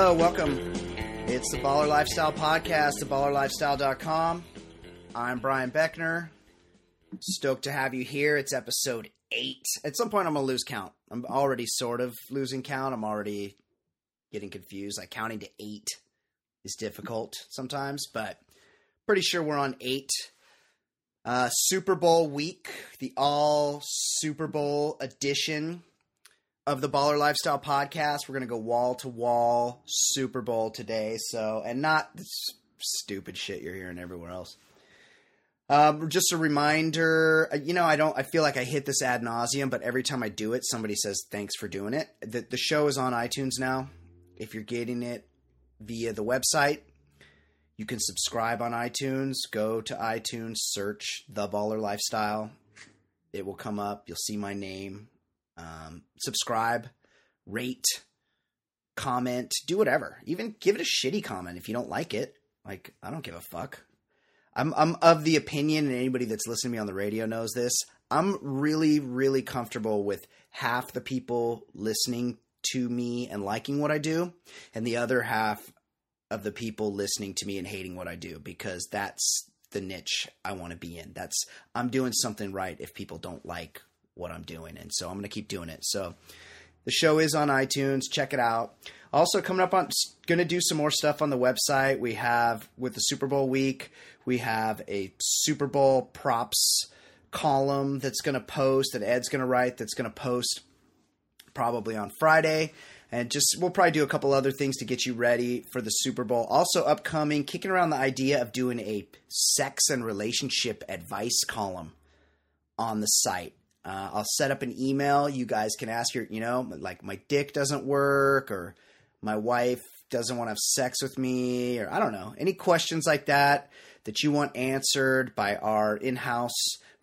Hello, welcome. It's the Baller Lifestyle Podcast, the ballerlifestyle.com. I'm Brian Beckner. Stoked to have you here. It's episode 8. At some point, I'm going to lose count. I'm already sort of losing count. I'm already getting confused. Like, counting to 8 is difficult sometimes, but pretty sure we're on 8. Super Bowl week, the all Super Bowl edition of the Baller Lifestyle Podcast. We're going to go wall to wall Super Bowl today. So, and not this stupid shit you're hearing everywhere else. Just a reminder, you know, I feel like I hit this ad nauseum, but every time I do it, somebody says, thanks for doing it. The show is on iTunes now. If you're getting it via the website, you can subscribe on iTunes. Go to iTunes, search The Baller Lifestyle. It will come up. You'll see my name. Subscribe, rate, comment, do whatever. Even give it a shitty comment if you don't like it. Like, I don't give a fuck. I'm of the opinion, and anybody that's listening to me on the radio knows this, I'm really, really comfortable with half the people listening to me and liking what I do, and the other half of the people listening to me and hating what I do, because that's the niche I want to be in. I'm doing something right if people don't like what I'm doing. And so I'm going to keep doing it. So the show is on iTunes. Check it out. Also coming up, I'm going to do some more stuff on the website. We have, with the Super Bowl week, we have a Super Bowl props column that's going to post, that Ed's going to write, that's going to post probably on Friday. And just, we'll probably do a couple other things to get you ready for the Super Bowl. Also upcoming, kicking around the idea of doing a sex and relationship advice column on the site. I'll set up an email. You guys can ask like, my dick doesn't work, or my wife doesn't want to have sex with me, or I don't know. Any questions like that you want answered by our in-house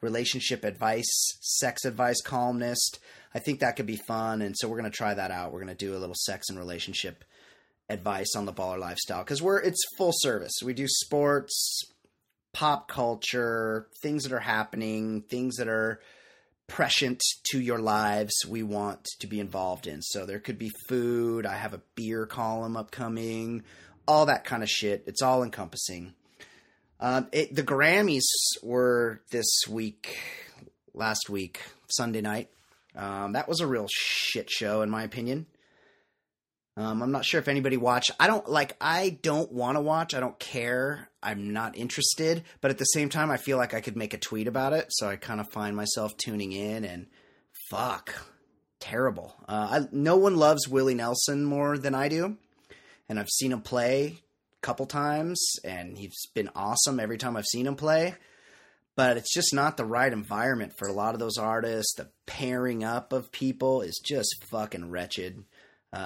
relationship advice, sex advice columnist. I think that could be fun. And so we're going to try that out. We're going to do a little sex and relationship advice on the Baller Lifestyle, because it's full service. We do sports, pop culture, things that are happening, things that are prescient to your lives we want to be involved in. So there could be food. I have a beer column upcoming, all that kind of shit. It's all encompassing. The Grammys were last week, Sunday night. That was a real shit show in my opinion. I'm not sure if anybody watched. I don't want to watch. I don't care. I'm not interested. But at the same time, I feel like I could make a tweet about it. So I kind of find myself tuning in, and fuck, terrible. No one loves Willie Nelson more than I do. And I've seen him play a couple times, and he's been awesome every time I've seen him play. But it's just not the right environment for a lot of those artists. The pairing up of people is just fucking wretched.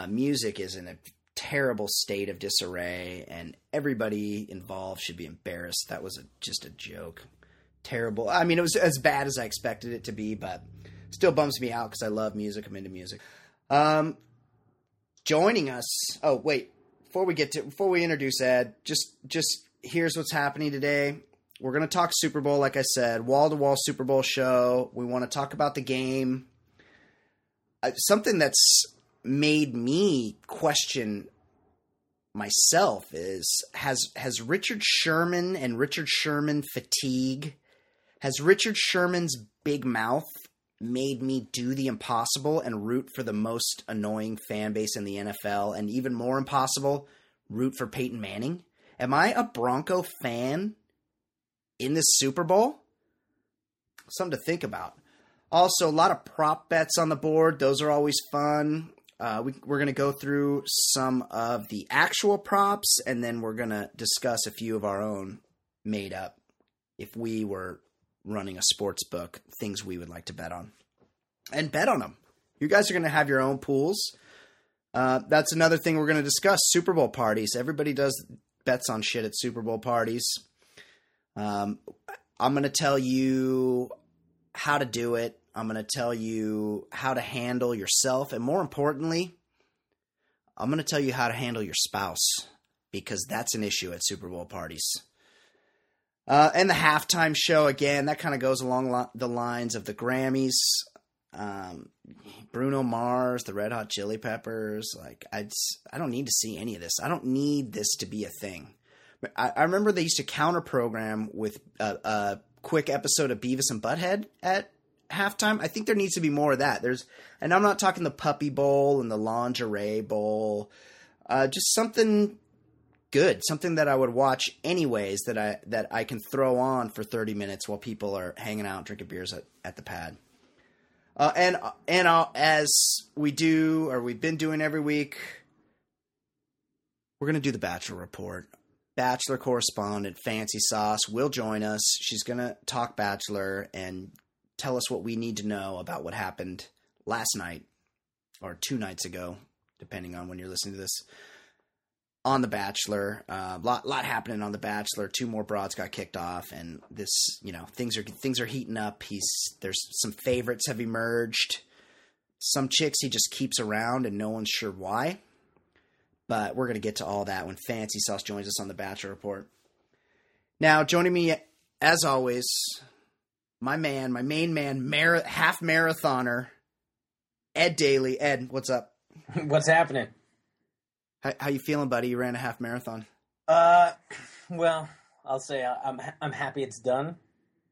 Music is in a terrible state of disarray, and everybody involved should be embarrassed. That was just a joke. Terrible. I mean, it was as bad as I expected it to be, but still bums me out because I love music. I'm into music. Joining us. Oh, wait. Before we introduce Ed, just here's what's happening today. We're going to talk Super Bowl, like I said, wall-to-wall Super Bowl show. We want to talk about the game. Something that's made me question myself is, has Richard Sherman and Richard Sherman fatigue, has Richard Sherman's big mouth made me do the impossible and root for the most annoying fan base in the NFL, and even more impossible, root for Peyton Manning? Am I a Bronco fan in this Super Bowl? Something to think about. Also, a lot of prop bets on the board. Those are always fun. We're going to go through some of the actual props, and then we're going to discuss a few of our own made up, if we were running a sports book, things we would like to bet on. And bet on them. You guys are going to have your own pools. That's another thing we're going to discuss, Super Bowl parties. Everybody does bets on shit at Super Bowl parties. I'm going to tell you how to do it. I'm going to tell you how to handle yourself. And more importantly, I'm going to tell you how to handle your spouse, because that's an issue at Super Bowl parties. And the halftime show, again, that kind of goes along the lines of the Grammys. Bruno Mars, the Red Hot Chili Peppers. Like, I don't need to see any of this. I don't need this to be a thing. I remember they used to counter-program with a quick episode of Beavis and Butthead at halftime. I think there needs to be more of that. And I'm not talking the Puppy Bowl and the Lingerie Bowl. Just something good, something that I would watch anyways that I can throw on for 30 minutes while people are hanging out drinking beers at the pad. And as we do, or we've been doing every week, we're going to do the Bachelor Report. Bachelor correspondent Fancy Sauce will join us. She's going to talk Bachelor and tell us what we need to know about what happened last night or 2 nights ago, depending on when you're listening to this, on The Bachelor. A lot happening on The Bachelor. 2 more broads got kicked off, and this, you know, things are heating up. There's some favorites have emerged. Some chicks he just keeps around, and no one's sure why. But we're going to get to all that when Fancy Sauce joins us on The Bachelor Report. Now, joining me, as always, my main man, half-marathoner, Ed Daly. Ed, what's up? What's happening? How you feeling, buddy? You ran a half-marathon. Well, I'll say I'm happy it's done,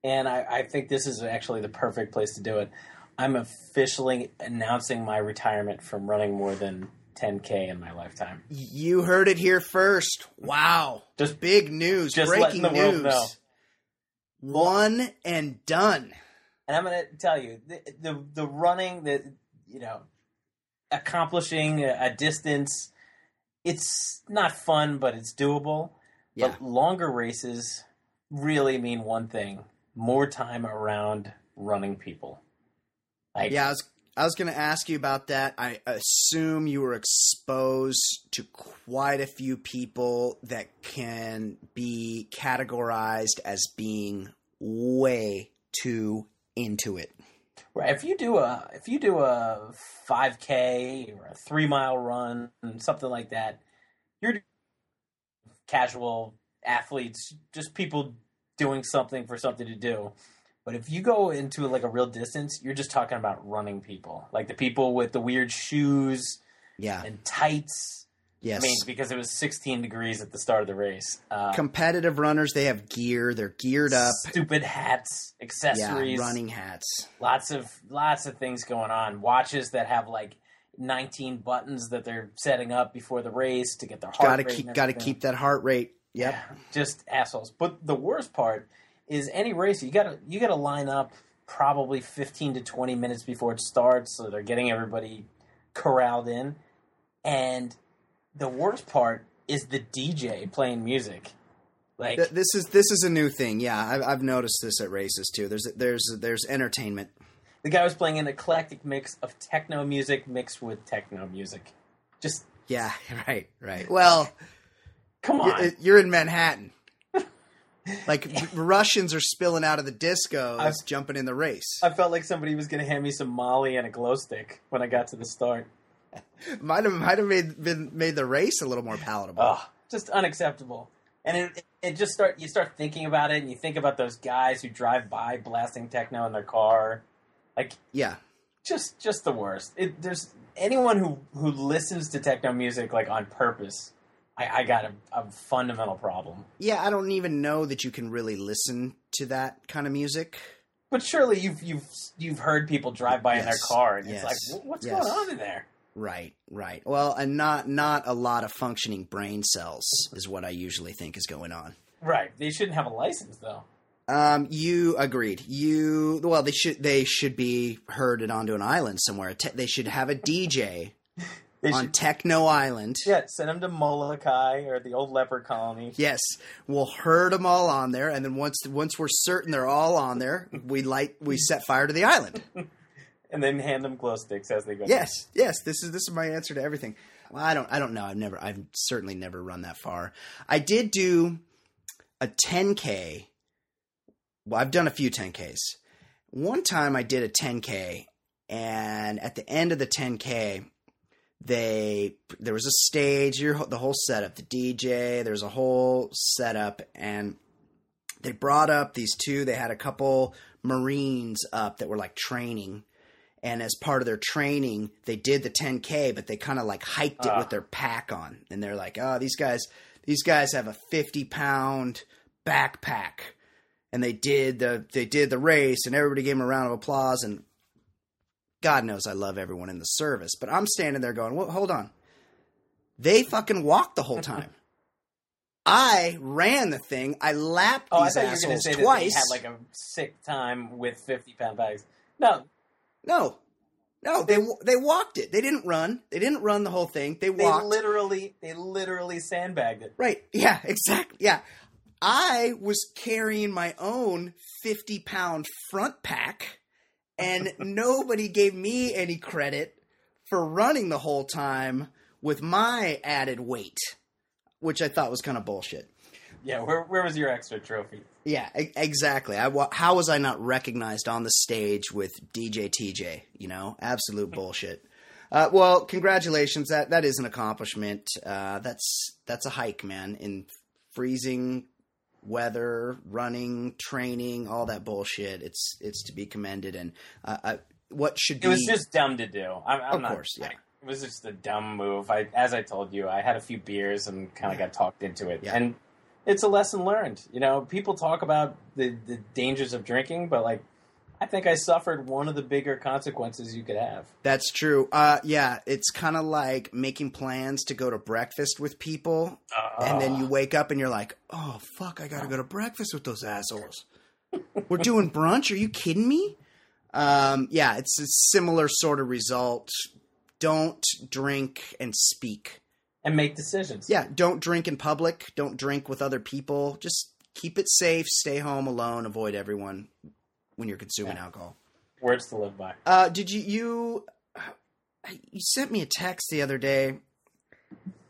and I think this is actually the perfect place to do it. I'm officially announcing my retirement from running more than 10K in my lifetime. You heard it here first. Wow. Just big news. Just breaking the news. World know. One and done. And I'm going to tell you, the running, accomplishing a distance, it's not fun, but it's doable. Yeah. But longer races really mean one thing: more time around running people. I was going to ask you about that. I assume you were exposed to quite a few people that can be categorized as being way too into it. Right. If you do a 5K or a 3-mile run, something like that, you're casual athletes, just people doing something for something to do. But if you go into like a real distance, you're just talking about running people, like the people with the weird shoes, and tights. Yes, I mean, because it was 16 degrees at the start of the race. Competitive runners, they have gear; they're geared up. Stupid hats, accessories, running hats. Lots of things going on. Watches that have like 19 buttons that they're setting up before the race to get their heart rate. Got to keep that heart rate. Yep. Yeah, just assholes. But the worst part is any race, you gotta line up probably 15 to 20 minutes before it starts, so they're getting everybody corralled in. And the worst part is the DJ playing music. Like, this is a new thing. Yeah, I've noticed this at races too. There's entertainment. The guy was playing an eclectic mix of techno music mixed with techno music. Just right. Well, come on, you're in Manhattan. Like, Russians are spilling out of the discos, jumping in the race. I felt like somebody was going to hand me some Molly and a glow stick when I got to the start. Might have made the race a little more palatable. Oh, just unacceptable. And you start thinking about it, and you think about those guys who drive by blasting techno in their car. Like, yeah, just the worst. There's anyone who listens to techno music like on purpose. I got a fundamental problem. Yeah, I don't even know that you can really listen to that kind of music. But surely you've heard people drive by in their car, and it's like, what's going on in there? Right. Well, and not a lot of functioning brain cells is what I usually think is going on. Right. They shouldn't have a license, though. You agreed. Well, they should be herded onto an island somewhere. They should have a DJ. Techno Island. Yeah, send them to Molokai or the old leper colony. Yes, we'll herd them all on there, and then once we're certain they're all on there, we set fire to the island. And then hand them glow sticks as they go. Yes, this is my answer to everything. Well, I don't know. I've certainly never run that far. I did do a 10K. Well, I've done a few 10Ks. One time I did a 10K, and at the end of the 10K, there was a stage, the whole setup, the DJ, there's a whole setup, and they brought up these two. They had a couple Marines up that were like training, And as part of their training, they did the 10K, but they kind of like hiked it with their pack on. And they're like, oh, these guys have a 50-pound backpack. And they did the race, and everybody gave them a round of applause. And God knows I love everyone in the service, but I'm standing there going, well, hold on. They fucking walked the whole time. I ran the thing. I lapped these assholes twice. Oh, I thought you were going to say that they had like a sick time with 50-pound bags. No. They walked it. They didn't run. They didn't run the whole thing. They walked. They literally sandbagged it. Right. Yeah, exactly. Yeah. I was carrying my own 50-pound front pack, and nobody gave me any credit for running the whole time with my added weight, which I thought was kind of bullshit. Yeah, where was your extra trophy? Yeah, exactly. How was I not recognized on the stage with DJ TJ? You know, absolute bullshit. Well, congratulations. That is an accomplishment. That's a hike, man. In freezing weather, running, training, all that bullshit. It's to be commended. And what should be? It was just dumb to do. Of course, yeah. It was just a dumb move. As I told you, I had a few beers and kind of got talked into it. Yeah. And it's a lesson learned. You know, people talk about the dangers of drinking, but like, I think I suffered one of the bigger consequences you could have. That's true. Yeah, it's kind of like making plans to go to breakfast with people, and then you wake up and you're like, oh, fuck, I got to go to breakfast with those assholes. We're doing brunch? Are you kidding me? Yeah, it's a similar sort of result. Don't drink and speak. And make decisions. Yeah, don't drink in public. Don't drink with other people. Just keep it safe. Stay home alone. Avoid everyone when you're consuming alcohol. Words to live by. Did you sent me a text the other day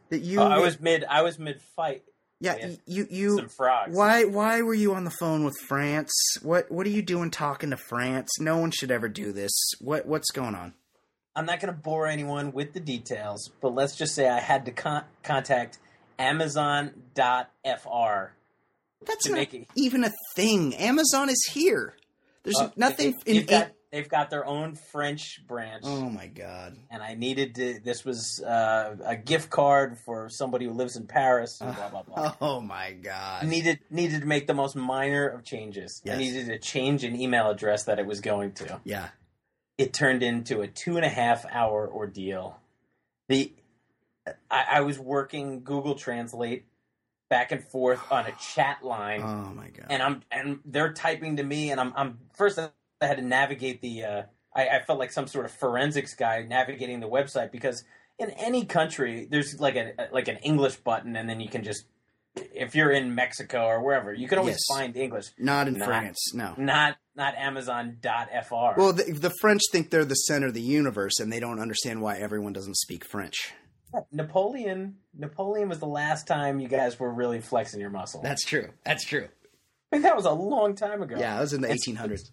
that you... I was mid-fight. Yeah, you some frogs. Why were you on the phone with France? What are you doing talking to France? No one should ever do this. What's going on? I'm not going to bore anyone with the details, but let's just say I had to contact Amazon.fr. That's not even a thing. Amazon is here. There's nothing. They've got their own French branch. Oh, my God. And I needed to – this was a gift card for somebody who lives in Paris and blah, blah, blah. Oh, my God. Needed to make the most minor of changes. Yes. I needed to change an email address that it was going to. Yeah. It turned into a 2.5-hour ordeal. I was working Google Translate back and forth on a chat line. Oh my God! And they're typing to me, and I'm first I had to navigate the. I felt like some sort of forensics guy navigating the website, because in any country there's like an English button, and then you can just, if you're in Mexico or wherever, you can always find English. Not in France, no. Not Amazon.fr. Well, the French think they're the center of the universe, and they don't understand why everyone doesn't speak French. Napoleon was the last time you guys were really flexing your muscle. That's true. I mean, that was a long time ago. Yeah, it was in the 1800s.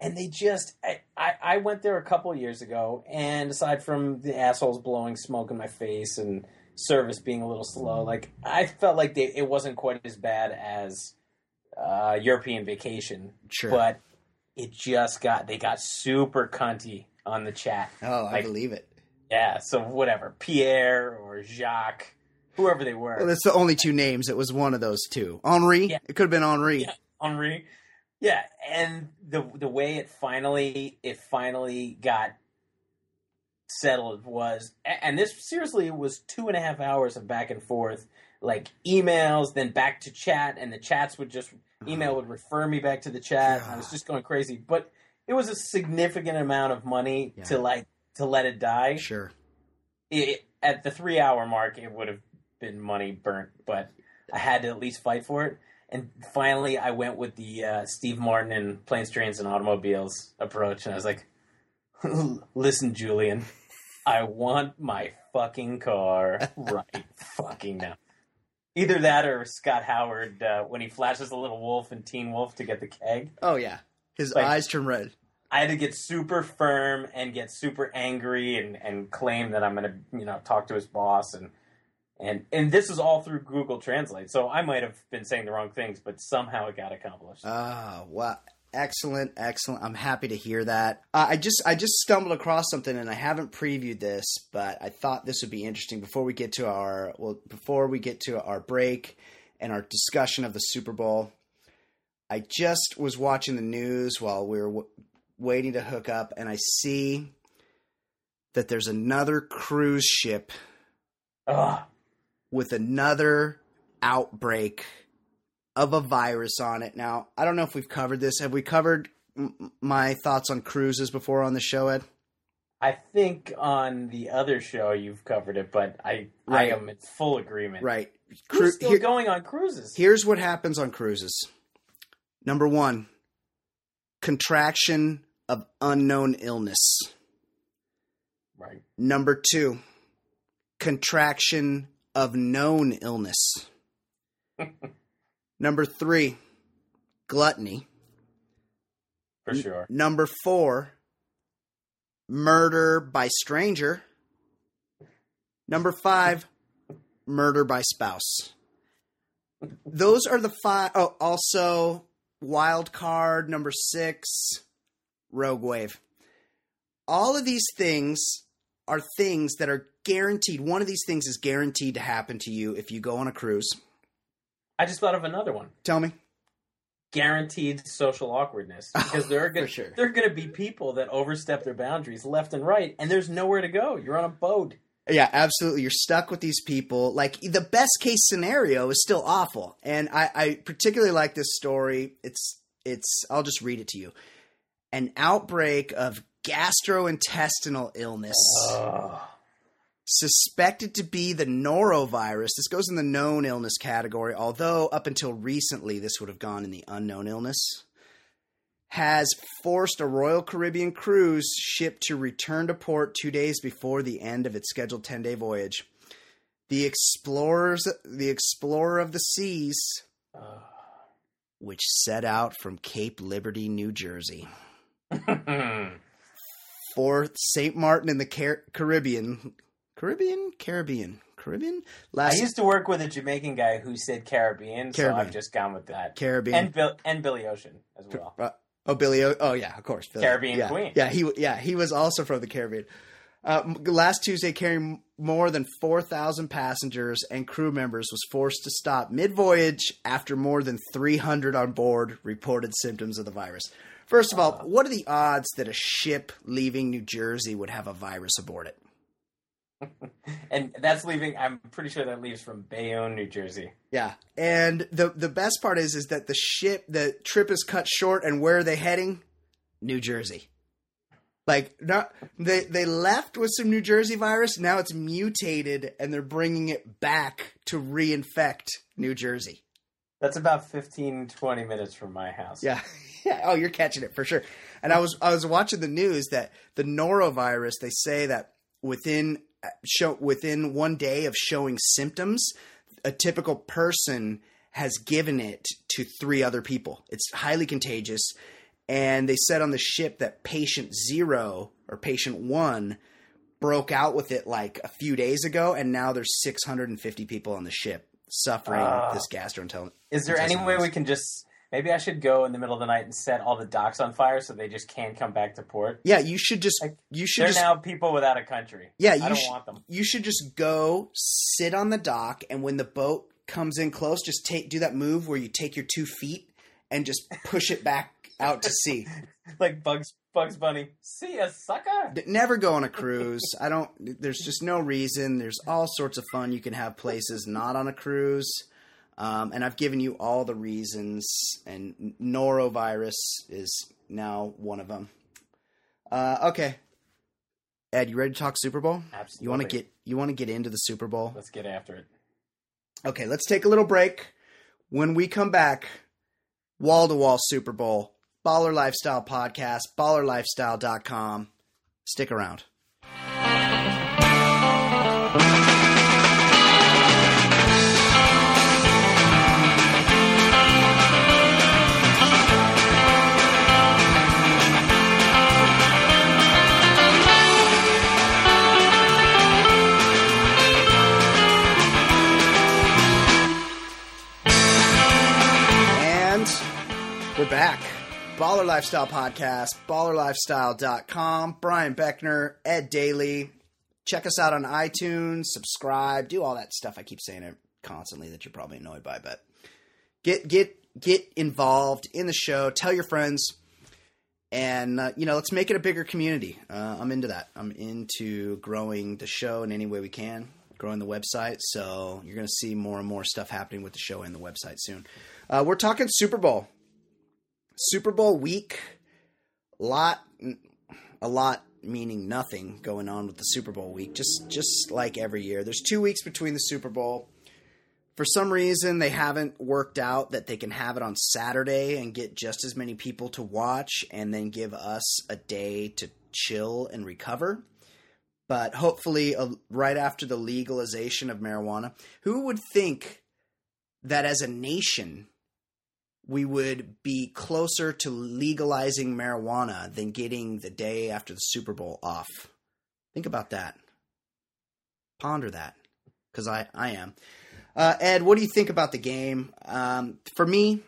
And they just – I went there a couple years ago, and aside from the assholes blowing smoke in my face and service being a little slow, like I felt like it wasn't quite as bad as European vacation. Sure. But – it just they got super cunty on the chat. Oh, I believe it. Yeah, so whatever. Pierre or Jacques, whoever they were. Well, that's the only two names. It was one of those two. Henri? Yeah. It could have been Henri. Yeah, Henri. Yeah, and the way it finally got settled was, and this seriously was 2.5 hours of back and forth, like emails, then back to chat, and the chats would just... email would refer me back to the chat. Yeah. I was just going crazy, but it was a significant amount of money to let it die. Sure. At the 3-hour mark, it would have been money burnt, but I had to at least fight for it. And finally, I went with the Steve Martin and Planes, Trains, and Automobiles approach, and I was like, "Listen, Julian, I want my fucking car right fucking now." Either that or Scott Howard when he flashes a little wolf in Teen Wolf to get the keg. Oh, yeah. His eyes turn red. I had to get super firm and get super angry and claim that I'm going to, you know, talk to his boss. And this is all through Google Translate. So I might have been saying the wrong things, but somehow it got accomplished. Oh, wow. Excellent, excellent. I'm happy to hear that. I just stumbled across something, and I haven't previewed this, but I thought this would be interesting before we get to our break and our discussion of the Super Bowl. I just was watching the news while we were waiting to hook up, and I see that there's another cruise ship with another outbreak of a virus on it. Now, I don't know if we've covered this. Have we covered my thoughts on cruises before on the show, Ed? I think on the other show you've covered it, but I am in full agreement. Right. Who's still going on cruises? Here's what happens on cruises. Number one, contraction of unknown illness. Right. Number two, contraction of known illness. Number three, gluttony. For sure. Number four, murder by stranger. Number five, murder by spouse. Those are the five. Oh, also wild card. Number six, rogue wave. All of these things are things that are guaranteed. One of these things is guaranteed to happen to you if you go on a cruise. I just thought of another one. Tell me. Guaranteed social awkwardness, because there are going to be people that overstep their boundaries left and right, and there's nowhere to go. You're on a boat. Yeah, absolutely. You're stuck with these people. Like, the best case scenario is still awful, and I particularly like this story. It's I'll just read it to you. An outbreak of gastrointestinal illness suspected to be the norovirus. This goes in the known illness category, although up until recently this would have gone in the unknown illness, has forced a Royal Caribbean cruise ship to return to port 2 days before the end of its scheduled 10-day voyage. The explorer of the seas, which set out from Cape Liberty, New Jersey, for St. Martin in the Caribbean. I used to work with a Jamaican guy who said Caribbean. So I've just gone with that. Caribbean. And Billy Ocean as well. Oh, yeah, of course. Billy. Caribbean yeah. Queen. Yeah, he was also from the Caribbean. Last Tuesday, carrying more than 4,000 passengers and crew members, was forced to stop mid-voyage after more than 300 on board reported symptoms of the virus. First of all, what are the odds that a ship leaving New Jersey would have a virus aboard it? And that's leaving, I'm pretty sure that leaves from Bayonne, New Jersey. Yeah. And the best part is that the trip is cut short, and where are they heading? New Jersey. Like, they left with some New Jersey virus, now it's mutated, and they're bringing it back to reinfect New Jersey. That's about 15, 20 minutes from my house. Yeah. Yeah. Oh, you're catching it for sure. And I was watching the news that the norovirus, they say that within 1 day of showing symptoms, a typical person has given it to 3 other people. It's highly contagious. And they said on the ship that patient 0 or patient 1 broke out with it like a few days ago. And now there's 650 people on the ship suffering this gastrointestinal. Is there any way we can just... Maybe I should go in the middle of the night and set all the docks on fire so they just can't come back to port. Yeah, you should just... Like, they're now people without a country. Yeah, I don't want them. You should just go sit on the dock, and when the boat comes in close, just do that move where you take your 2 feet and just push it back out to sea. Like Bugs Bunny. See ya, sucker! Never go on a cruise. There's just no reason. There's all sorts of fun you can have places not on a cruise. And I've given you all the reasons, and norovirus is now one of them. Okay, Ed, you ready to talk Super Bowl? Absolutely. You want to get into the Super Bowl? Let's get after it. Okay, let's take a little break. When we come back, wall-to-wall Super Bowl, Baller Lifestyle Podcast, ballerlifestyle.com. Stick around. We're back. Baller Lifestyle Podcast, ballerlifestyle.com, Brian Beckner, Ed Daly. Check us out on iTunes, subscribe, do all that stuff. I keep saying it constantly that you're probably annoyed by, but get involved in the show. Tell your friends, and let's make it a bigger community. I'm into that. I'm into growing the show in any way we can, growing the website. So you're going to see more and more stuff happening with the show and the website soon. We're talking Super Bowl. Super Bowl week. A lot meaning nothing going on with the Super Bowl week. Just like every year. There's 2 weeks between the Super Bowl. For some reason, they haven't worked out that they can have it on Saturday and get just as many people to watch and then give us a day to chill and recover. But hopefully, right after the legalization of marijuana, who would think that as a nation, we would be closer to legalizing marijuana than getting the day after the Super Bowl off? Think about that. Ponder that, because I am. Ed, what do you think about the game? For me,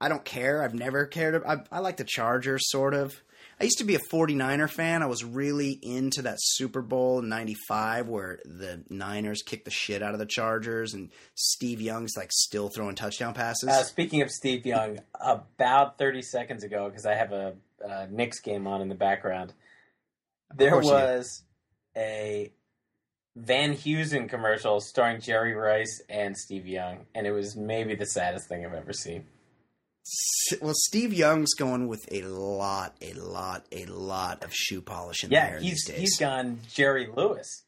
I don't care. I've never cared. I like the Chargers, sort of. I used to be a 49er fan. I was really into that Super Bowl '95 where the Niners kicked the shit out of the Chargers and Steve Young's like still throwing touchdown passes. Speaking of Steve Young, about 30 seconds ago, because I have a Knicks game on in the background, there was a Van Heusen commercial starring Jerry Rice and Steve Young, and it was maybe the saddest thing I've ever seen. Well, Steve Young's going with a lot of shoe polish in there these days. Yeah, he's gone Jerry Lewis.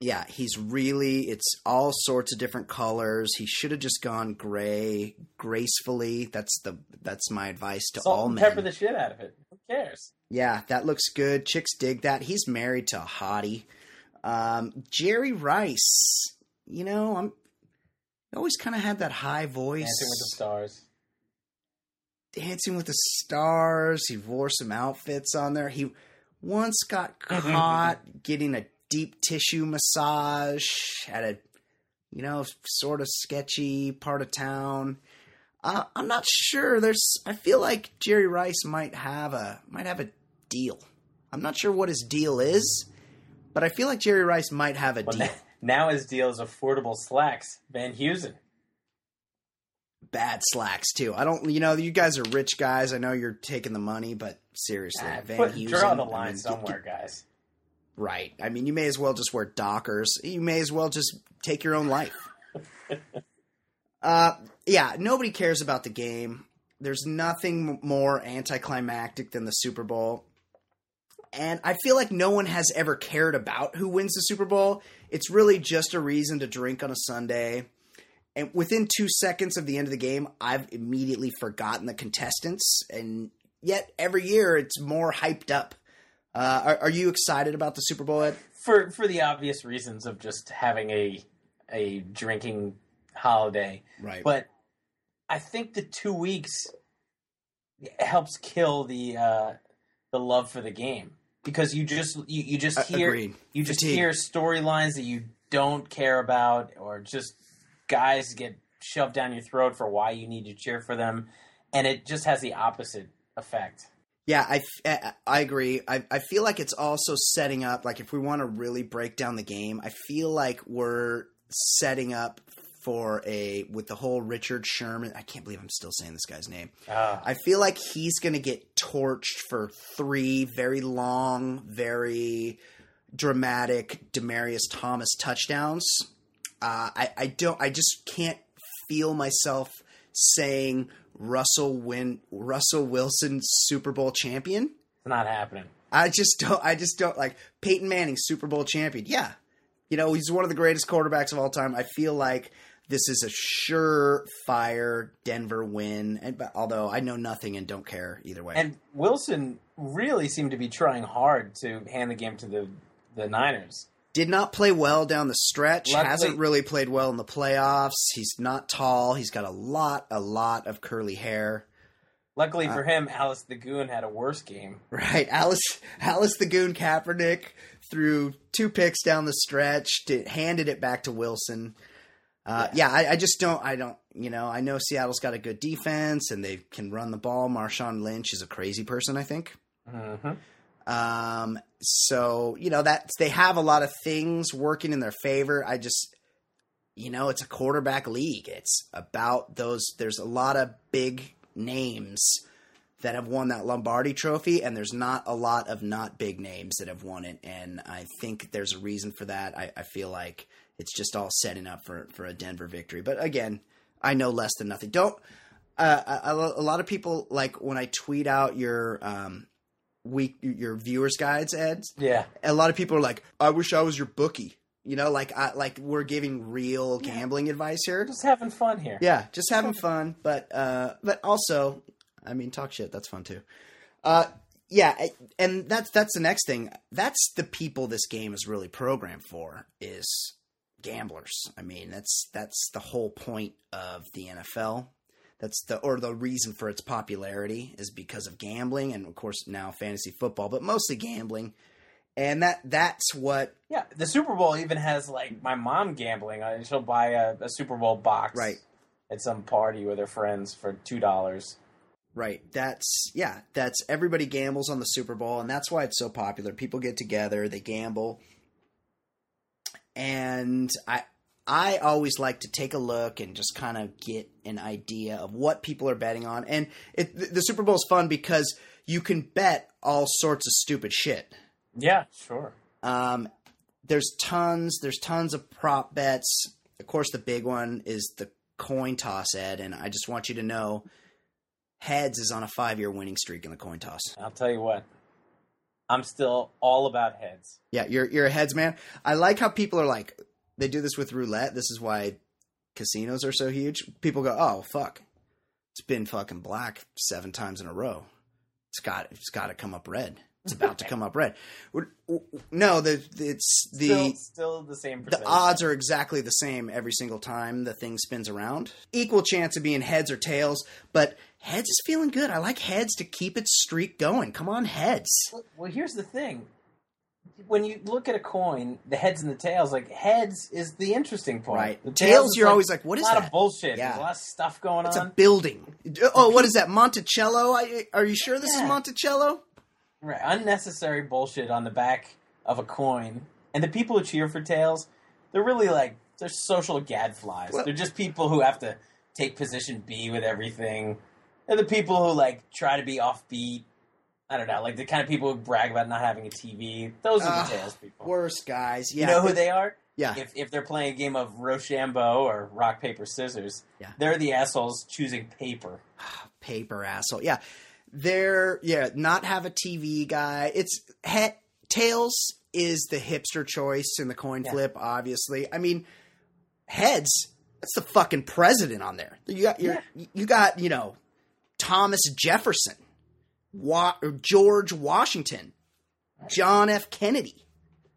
Yeah, he's really – it's all sorts of different colors. He should have just gone gray gracefully. That's my advice to all men. Salt and pepper the shit out of it. Who cares? Yeah, that looks good. Chicks dig that. He's married to a hottie. Jerry Rice, I always kind of had that high voice. Dancing with the Stars. He wore some outfits on there. He once got caught getting a deep tissue massage at a, sort of sketchy part of town. I'm not sure. I feel like Jerry Rice might have a deal. I'm not sure what his deal is. But I feel like Jerry Rice might have a deal. Now his deal is affordable slacks. Van Heusen. Bad slacks, too. I don't, you guys are rich guys. I know you're taking the money, but seriously, Van Heusen. Draw the line somewhere, guys. Right. I mean, you may as well just wear Dockers. You may as well just take your own life. Nobody cares about the game. There's nothing more anticlimactic than the Super Bowl. And I feel like no one has ever cared about who wins the Super Bowl. It's really just a reason to drink on a Sunday. And within 2 seconds of the end of the game, I've immediately forgotten the contestants. And yet every year it's more hyped up. Are you excited about the Super Bowl, Ed? For the obvious reasons of just having a drinking holiday. Right. But I think the 2 weeks helps kill the love for the game, because you just hear storylines that you don't care about, or just guys get shoved down your throat for why you need to cheer for them, and it just has the opposite effect. Yeah, I agree. I feel like it's also setting up, like if we want to really break down the game, I feel like we're setting up with the whole Richard Sherman, I can't believe I'm still saying this guy's name. I feel like he's going to get torched for three very long, very dramatic Demarius Thomas touchdowns. I just can't feel myself saying Russell Wilson Super Bowl champion. It's not happening. I just don't like Peyton Manning Super Bowl champion. Yeah. He's one of the greatest quarterbacks of all time. I feel like this is a surefire Denver win, although I know nothing and don't care either way. And Wilson really seemed to be trying hard to hand the game to the Niners. Did not play well down the stretch. Hasn't really played well in the playoffs. He's not tall. He's got a lot of curly hair. Luckily for him, Alice the Goon had a worse game. Right. Alice the Goon Kaepernick threw two picks down the stretch, handed it back to Wilson. I just don't – you know, I know Seattle's got a good defense and they can run the ball. Marshawn Lynch is a crazy person, I think. Mm-hmm. So, you know, that they have a lot of things working in their favor. I just, you know, it's a quarterback league. It's about those. There's a lot of big names that have won that Lombardi trophy, and there's not a lot of not big names that have won it. And I think there's a reason for that. I feel like it's just all setting up for a Denver victory. But again, I know less than nothing. Don't, a lot of people, like when I tweet out your viewers guides, Ed. Yeah. A lot of people are like, I wish I was your bookie. You know, like we're giving real gambling advice here. Just having fun here. Yeah, just having fun. But also, I mean, talk shit. That's fun too. Yeah, and that's the next thing. That's the people this game is really programmed for, is gamblers. I mean, that's the whole point of the NFL. That's the reason for its popularity is because of gambling, and of course now fantasy football, but mostly gambling. And that's what... Yeah, the Super Bowl even has, like, my mom gambling. She'll buy a Super Bowl box at some party with her friends for $2. Right. That's everybody gambles on the Super Bowl, and that's why it's so popular. People get together, they gamble. And I always like to take a look and just kind of get an idea of what people are betting on. And the Super Bowl is fun because you can bet all sorts of stupid shit. Yeah, sure. There's tons of prop bets. Of course, the big one is the coin toss, Ed, and I just want you to know heads is on a 5-year winning streak in the coin toss. I'll tell you what. I'm still all about heads. Yeah, you're a heads man. I like how people are like, they do this with roulette. This is why casinos are so huge. People go, oh, fuck. It's been fucking black 7 times in a row. It's got to come up red. It's about to come up red. No, it's still the same percentage. The odds are exactly the same every single time the thing spins around. Equal chance of being heads or tails, but heads is feeling good. I like heads to keep its streak going. Come on, heads. Well, here's the thing. When you look at a coin, the heads and the tails, like heads is the interesting part. Right. The tails, you're like, always like, what is that? A lot of bullshit. Yeah. There's a lot of stuff going on. It's a building. Oh, what is that? Monticello? Are you sure this is Monticello? Right, unnecessary bullshit on the back of a coin. And the people who cheer for tails, they're really like, they're social gadflies. Well, they're just people who have to take position B with everything. They're the people who, like, try to be offbeat. I don't know, like the kind of people who brag about not having a TV. Those are the tails people. Worse guys. Yeah, you know who they are? Yeah. If they're playing a game of Rochambeau or rock, paper, scissors, they're the assholes choosing paper. Paper asshole, yeah. Not have a TV guy. It's tails is the hipster choice in the coin flip, obviously. I mean, heads, that's the fucking president on there. You got Thomas Jefferson, George Washington, John F. Kennedy.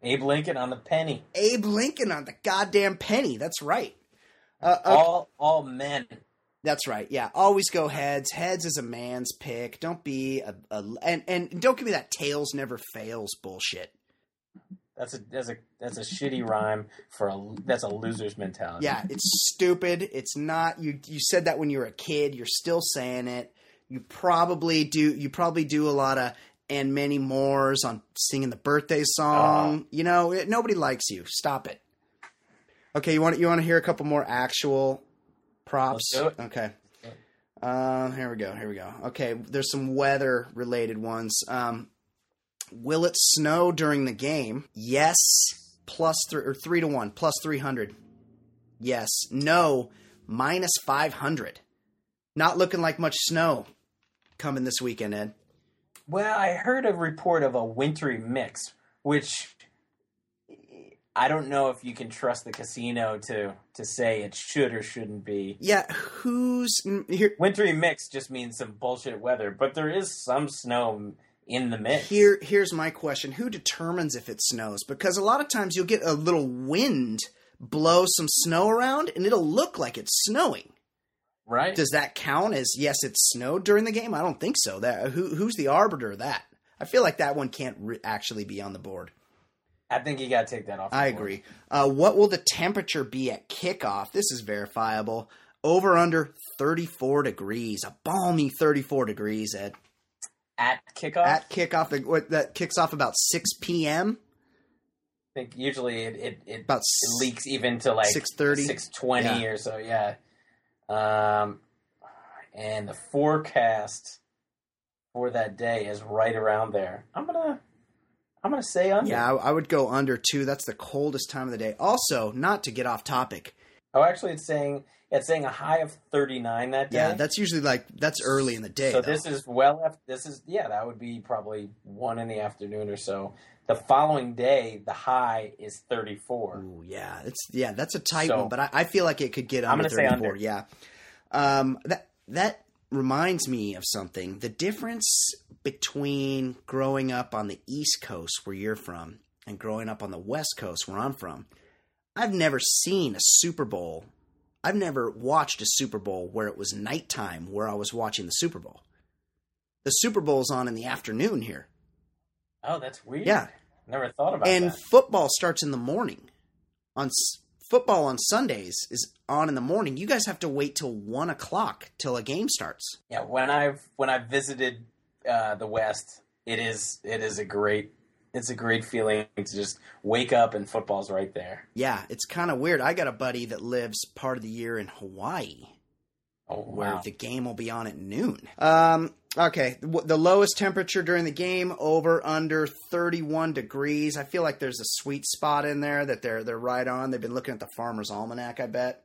Abe Lincoln on the penny. Abe Lincoln on the goddamn penny. That's right. All men. That's right. Yeah. Always go heads. Heads is a man's pick. Don't be and don't give me that tails never fails bullshit. That's a shitty rhyme that's a loser's mentality. Yeah. It's stupid. It's not, you said that when you were a kid, you're still saying it. You probably do a lot of, and many mores on singing the birthday song. You know, nobody likes you. Stop it. Okay. You want to hear a couple more actual props? Okay. Here we go. Okay, there's some weather-related ones. Will it snow during the game? Yes, +3 to 1, +300. Yes. No, -500. Not looking like much snow coming this weekend, Ed. Well, I heard a report of a wintry mix, which I don't know if you can trust the casino to say it should or shouldn't be. Yeah, wintry mix just means some bullshit weather, but there is some snow in the mix. Here's my question. Who determines if it snows? Because a lot of times you'll get a little wind blow some snow around, and it'll look like it's snowing. Right. Does that count as, yes, it snowed during the game? I don't think so. Who's the arbiter of that? I feel like that one can't actually be on the board. I think you got to take that off. I agree. What will the temperature be at kickoff? This is verifiable. Over under 34 degrees, a balmy 34 degrees, Ed. At kickoff? At kickoff. That kicks off about 6 p.m.? I think usually it leaks even to like 6:30, 6:20 or so, yeah. And the forecast for that day is right around there. I'm gonna say under. Yeah, I would go under too. That's the coldest time of the day. Also, not to get off topic. Oh, actually, it's saying a high of 39 that day. Yeah, that's usually that's early in the day. So though. That would be probably 1 p.m. or so. The following day, the high is 34. Ooh, yeah, that's a tight one, but I feel like it could get under 34. Say under. Yeah, that reminds me of something. The difference between growing up on the East Coast, where you're from, and growing up on the West Coast, where I'm from. I've never seen a Super Bowl. I've never watched a Super Bowl where it was nighttime, where I was watching the Super Bowl. The Super Bowl's on in the afternoon here. Oh, that's weird. Yeah. Never thought about that. And football starts in the morning. Football on Sundays is on in the morning. You guys have to wait till 1 o'clock till a game starts. Yeah, when I've visited the West, it's a great feeling to just wake up and football's right there. Yeah, it's kind of weird. I got a buddy that lives part of the year in Hawaii. Oh, wow. Where the game will be on at noon. Okay, the lowest temperature during the game, over under 31 degrees. I feel like there's a sweet spot in there that they're right on. They've been looking at the Farmer's Almanac, I bet.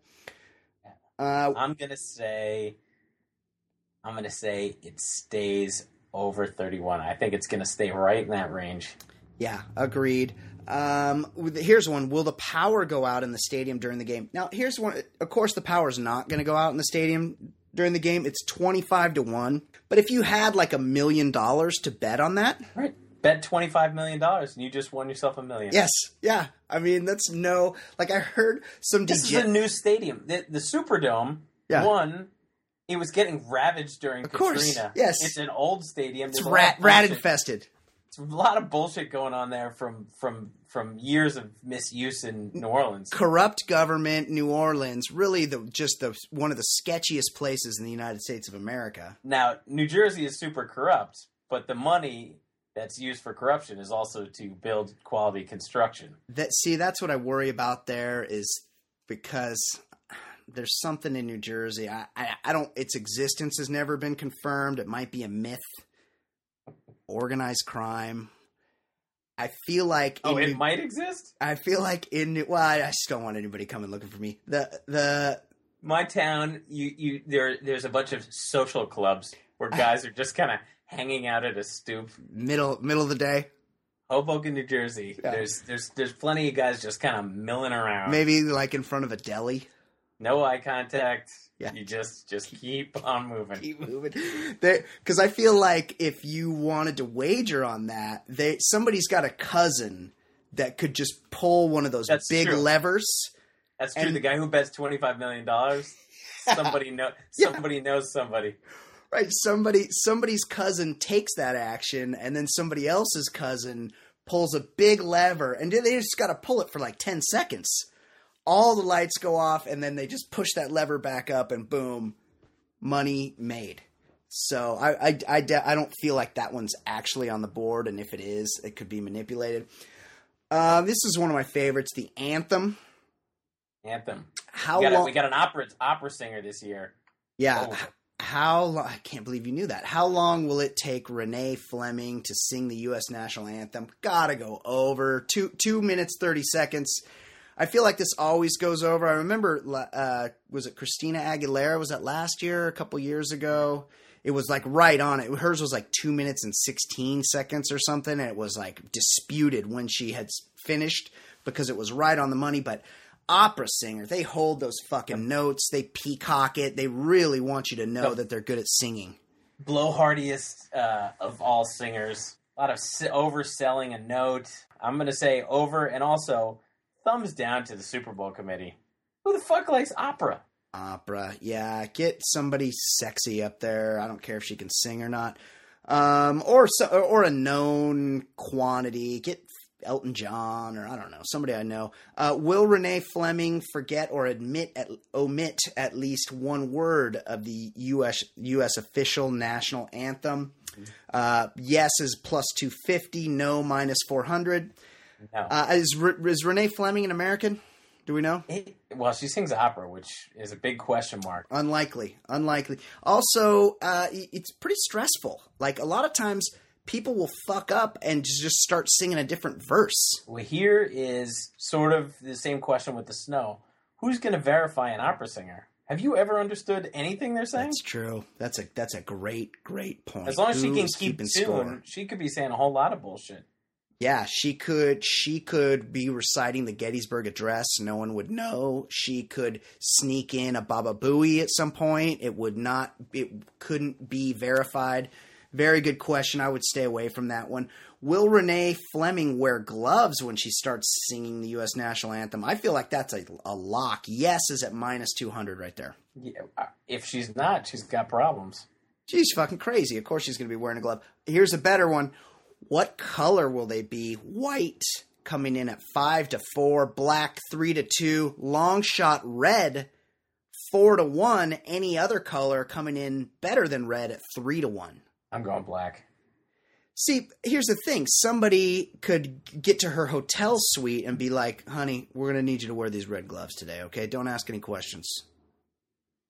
I'm gonna say it stays over 31. I think it's gonna stay right in that range. Yeah, agreed. Here's one. Will the power go out in the stadium during the game? Now, here's one. Of course, the power's not going to go out in the stadium during the game. It's 25-1. But if you had like $1 million to bet on that. Right. Bet $25 million and you just won yourself $1 million. Yes. Yeah. I mean, that's no. Like I heard some. This is a new stadium. The Superdome won. It was getting ravaged during Katrina. Of course. Yes. It's an old stadium. It's rat infested. A lot of bullshit going on there from years of misuse in New Orleans. Corrupt government, New Orleans, really one of the sketchiest places in the United States of America. Now, New Jersey is super corrupt, but the money that's used for corruption is also to build quality construction. That's what I worry about there is because there's something in New Jersey. Its existence has never been confirmed. It might be a myth. Organized crime. I feel like it might exist. I feel like I just don't want anybody coming looking for me. My town, there's a bunch of social clubs where guys are just kind of hanging out at a stoop, middle of the day. Hoboken, New Jersey. Yeah. There's plenty of guys just kind of milling around. Maybe like in front of a deli. No eye contact. Yeah. You just keep on moving. Keep moving. Because I feel like if you wanted to wager on that, somebody's got a cousin that could just pull one of those levers. That's true. The guy who bets $25 million, somebody knows somebody. Right. Somebody's cousin takes that action, and then somebody else's cousin pulls a big lever, and they just got to pull it for like 10 seconds. All the lights go off, and then they just push that lever back up, and boom, money made. So I don't feel like that one's actually on the board, and if it is, it could be manipulated. This is one of my favorites, the anthem. Anthem. We got an opera singer this year. Yeah. Oh. I can't believe you knew that. How long will it take Renee Fleming to sing the U.S. national anthem? Gotta go over 2 minutes, 30 seconds. I feel like this always goes over. I remember, was it Christina Aguilera? Was that last year, a couple years ago? It was like right on it. Hers was like 2 minutes and 16 seconds or something. And it was like disputed when she had finished because it was right on the money. But opera singer, they hold those fucking notes. They peacock it. They really want you to know that they're good at singing. Blowhardiest of all singers. A lot of overselling a note. I'm going to say over, and also... thumbs down to the Super Bowl committee. Who the fuck likes opera? Opera, yeah. Get somebody sexy up there. I don't care if she can sing or not. Or a known quantity. Get Elton John, or I don't know, somebody I know. Will Renee Fleming forget or omit at least one word of the U.S. official national anthem? Yes is plus 250. No, minus 400. No. Is Renee Fleming an American? Do we know? Well, she sings opera, which is a big question mark. Unlikely. Also, it's pretty stressful. Like, a lot of times people will fuck up and just start singing a different verse. Well, here is sort of the same question with the snow. Who's going to verify an opera singer? Have you ever understood anything they're saying? That's true. That's a great point. As long as she can keep tune, she could be saying a whole lot of bullshit. Yeah, she could be reciting the Gettysburg Address. No one would know. She could sneak in a Baba Booey at some point. It couldn't be verified. Very good question. I would stay away from that one. Will Renee Fleming wear gloves when she starts singing the U.S. national anthem? I feel like that's a lock. Yes is at minus 200 right there. Yeah, if she's not, she's got problems. She's fucking crazy. Of course she's going to be wearing a glove. Here's a better one. What color will they be? White coming in at 5-4, black 3-2, long shot red 4-1, any other color coming in better than red at 3-1. I'm going black. See, here's the thing. Somebody could get to her hotel suite and be like, honey, we're going to need you to wear these red gloves today, okay? Don't ask any questions.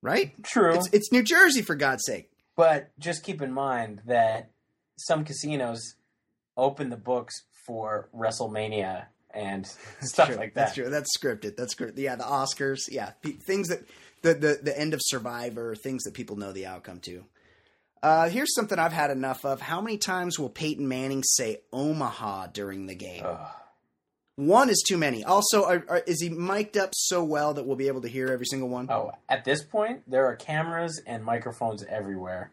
Right? True. It's New Jersey, for God's sake. But just keep in mind that some casinos open the books for WrestleMania and stuff like that. That's true. That's scripted. Yeah, the Oscars. Yeah, things that the end of Survivor, things that people know the outcome to. Here's something I've had enough of. How many times will Peyton Manning say Omaha during the game? Ugh. One is too many. Also, is he mic'd up so well that we'll be able to hear every single one? Oh, at this point, there are cameras and microphones everywhere.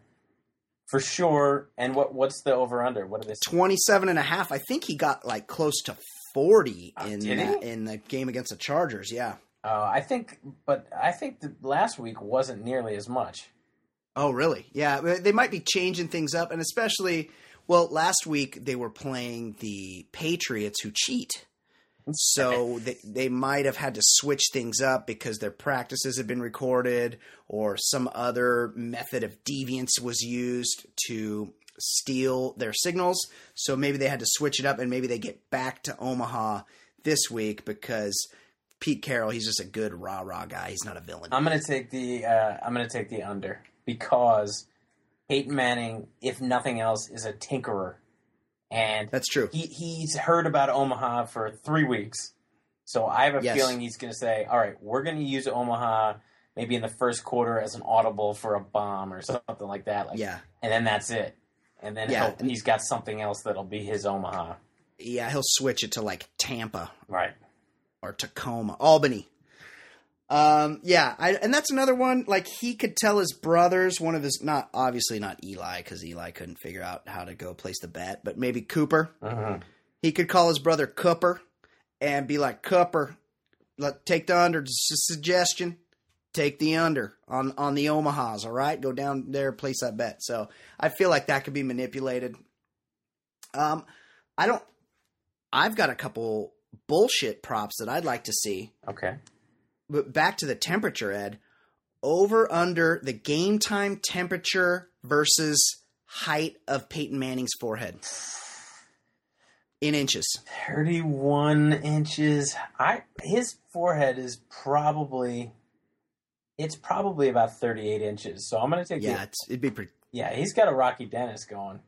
For sure. And what's the over-under? What are they saying? 27.5. I think he got like close to 40 in the game against the Chargers, yeah. I think the last week wasn't nearly as much. Oh, really? Yeah, they might be changing things up. And especially, well, last week they were playing the Patriots who cheat. So they might have had to switch things up because their practices had been recorded or some other method of deviance was used to steal their signals. So maybe they had to switch it up and maybe they get back to Omaha this week because Pete Carroll, he's just a good rah-rah guy. He's not a villain. I'm going to take the under because Peyton Manning, if nothing else, is a tinkerer. And that's true. He's heard about Omaha for 3 weeks. So I have a feeling he's going to say, all right, we're going to use Omaha maybe in the first quarter as an audible for a bomb or something like that. And then that's it. And then he's got something else that'll be his Omaha. Yeah, he'll switch it to like Tampa. Right. Or Tacoma. Albany. And that's another one. Like, he could tell his brothers, not Eli, because Eli couldn't figure out how to go place the bet, but maybe Cooper. Uh-huh. He could call his brother Cooper and be like, Cooper, take the under. Just a suggestion. Take the under on the Omahas, all right? Go down there, place that bet. So I feel like that could be manipulated. I've got a couple bullshit props that I'd like to see. Okay. But back to the temperature, Ed. Over under the game time temperature versus height of Peyton Manning's forehead in inches. 31 inches. His forehead is probably about 38 inches. So I'm gonna take. Yeah, it'd be pretty. Yeah, he's got a Rocky Dennis going.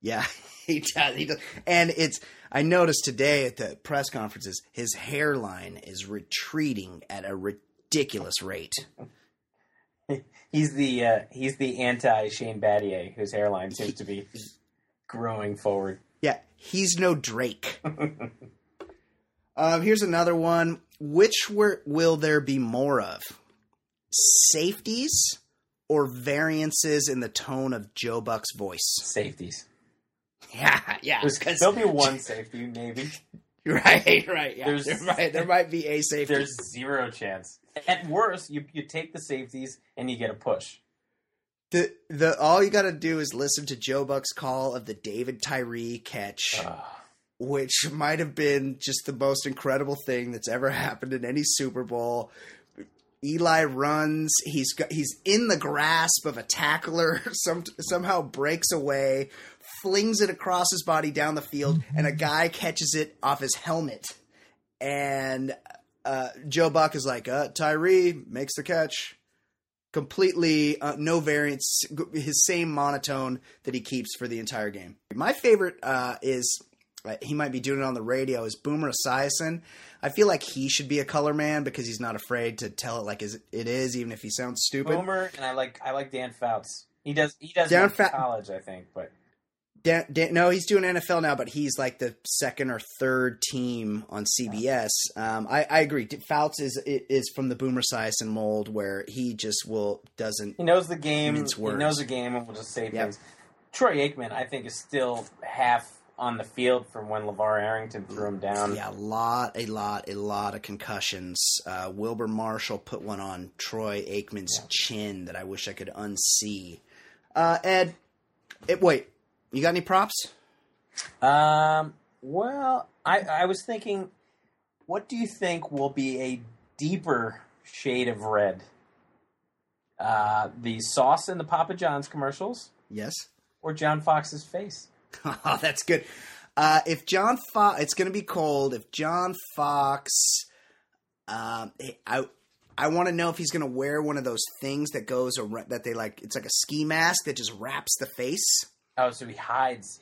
Yeah, he does. He does. And I noticed today at the press conferences, his hairline is retreating at a ridiculous rate. He's the anti Shane Battier, whose hairline seems to be growing forward. Yeah, he's no Drake. Here's another one. Which will there be more of? Safeties or variances in the tone of Joe Buck's voice? Safeties. Yeah. There'll be one safety, maybe. Right. Yeah. There might be a safety. There's zero chance. At worst, you take the safeties and you get a push. All you got to do is listen to Joe Buck's call of the David Tyree catch which might have been just the most incredible thing that's ever happened in any Super Bowl. Eli runs. He's in the grasp of a tackler, somehow breaks away, flings it across his body down the field, and a guy catches it off his helmet. And Joe Buck is like, Tyree makes the catch. Completely no variance, his same monotone that he keeps for the entire game. My favorite is, he might be doing it on the radio, is Boomer Esiason. I feel like he should be a color man because he's not afraid to tell it like it is, even if he sounds stupid. Boomer, and I like Dan Fouts. He does Dan college, I think, but... No, he's doing NFL now, but he's like the second or third team on CBS. I agree. Fouts is from the Boomer Esiason mold, where he just doesn't. He knows the game. He knows the game, and will just say things. Troy Aikman, I think, is still half on the field from when LeVar Arrington threw him down. Yeah, a lot of concussions. Wilbur Marshall put one on Troy Aikman's chin that I wish I could unsee. Ed, wait. You got any props? Well, I was thinking, what do you think will be a deeper shade of red? The sauce in the Papa John's commercials? Yes. Or John Fox's face? Oh, that's good. If John Fox... It's going to be cold. If John Fox... I want to know if he's going to wear one of those things that goes around... That they like... It's like a ski mask that just wraps the face... Oh, so he hides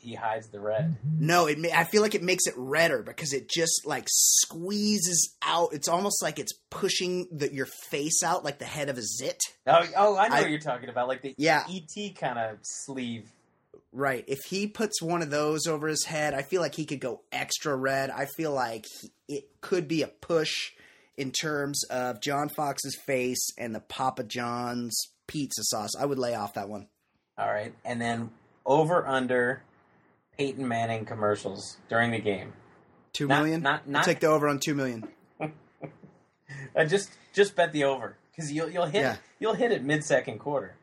the red. No, I feel like it makes it redder because it just like squeezes out. It's almost like it's pushing your face out like the head of a zit. Oh, I know what you're talking about. Like the ET kind of sleeve. Right. If he puts one of those over his head, I feel like he could go extra red. I feel like it could be a push in terms of John Fox's face and the Papa John's pizza sauce. I would lay off that one. All right. And then... Over/under Peyton Manning commercials during the game. 2 million? Not take the over on 2 million. Just bet the over because you'll hit it mid-second quarter.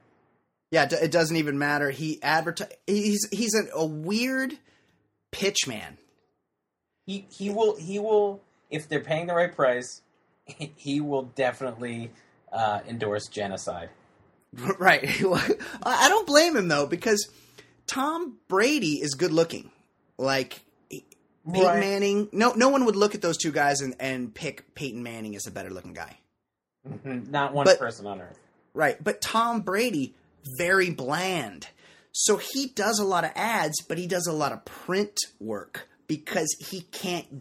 Yeah, it doesn't even matter. He's a weird pitch man. He will if they're paying the right price. He will definitely endorse genocide. Right. I don't blame him though because. Tom Brady is good looking. Like Peyton Manning. No one would look at those two guys and pick Peyton Manning as a better looking guy. Not one person on earth. Right. But Tom Brady, very bland. So he does a lot of ads, but he does a lot of print work because he can't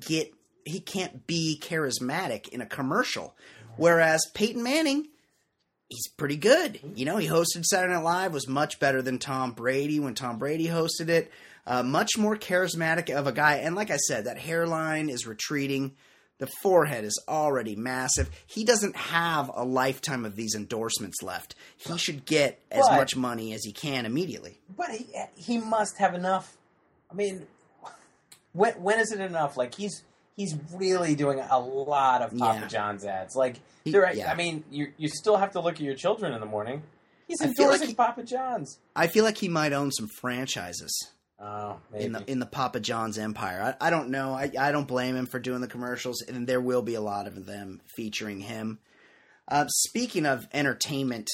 be charismatic in a commercial. Whereas Peyton Manning, he's pretty good. You know, he hosted Saturday Night Live, was much better than Tom Brady when Tom Brady hosted it. Much more charismatic of a guy. And like I said, that hairline is retreating. The forehead is already massive. He doesn't have a lifetime of these endorsements left. He should get as much money as he can immediately. But he must have enough. I mean, when is it enough? Like, he's really doing a lot of Papa John's ads. Like, I mean, you still have to look at your children in the morning. He's endorsing Papa John's. I feel like he might own some franchises. Oh, maybe. In the Papa John's empire. I don't know. I don't blame him for doing the commercials, and there will be a lot of them featuring him. Speaking of entertainment,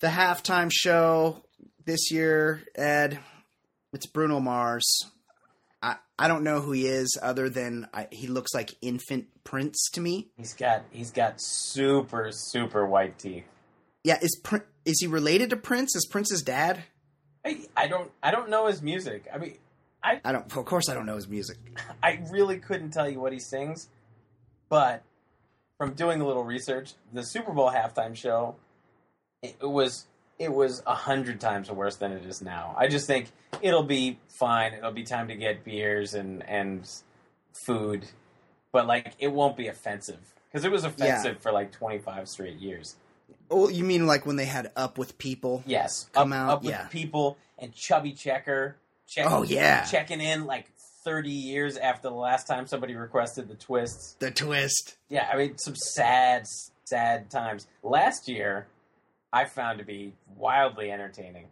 the halftime show this year, Ed, it's Bruno Mars. I don't know who he is other than he looks like infant Prince to me. He's got super, super white teeth. Yeah, is he related to Prince? Is Prince's dad? I don't know his music. I mean, of course I don't know his music. I really couldn't tell you what he sings, but from doing a little research, the Super Bowl halftime show, it was 100 times worse than it is now. I just think it'll be fine. It'll be time to get beers and food. But, like, it won't be offensive. Because it was offensive for, like, 25 straight years. Oh, you mean, like, when they had Up With People? Yes. Up With People and Chubby Checker. Checking in, like, 30 years after the last time somebody requested the twists. The twist. Yeah, I mean, some sad times. Last year... I found to be wildly entertaining.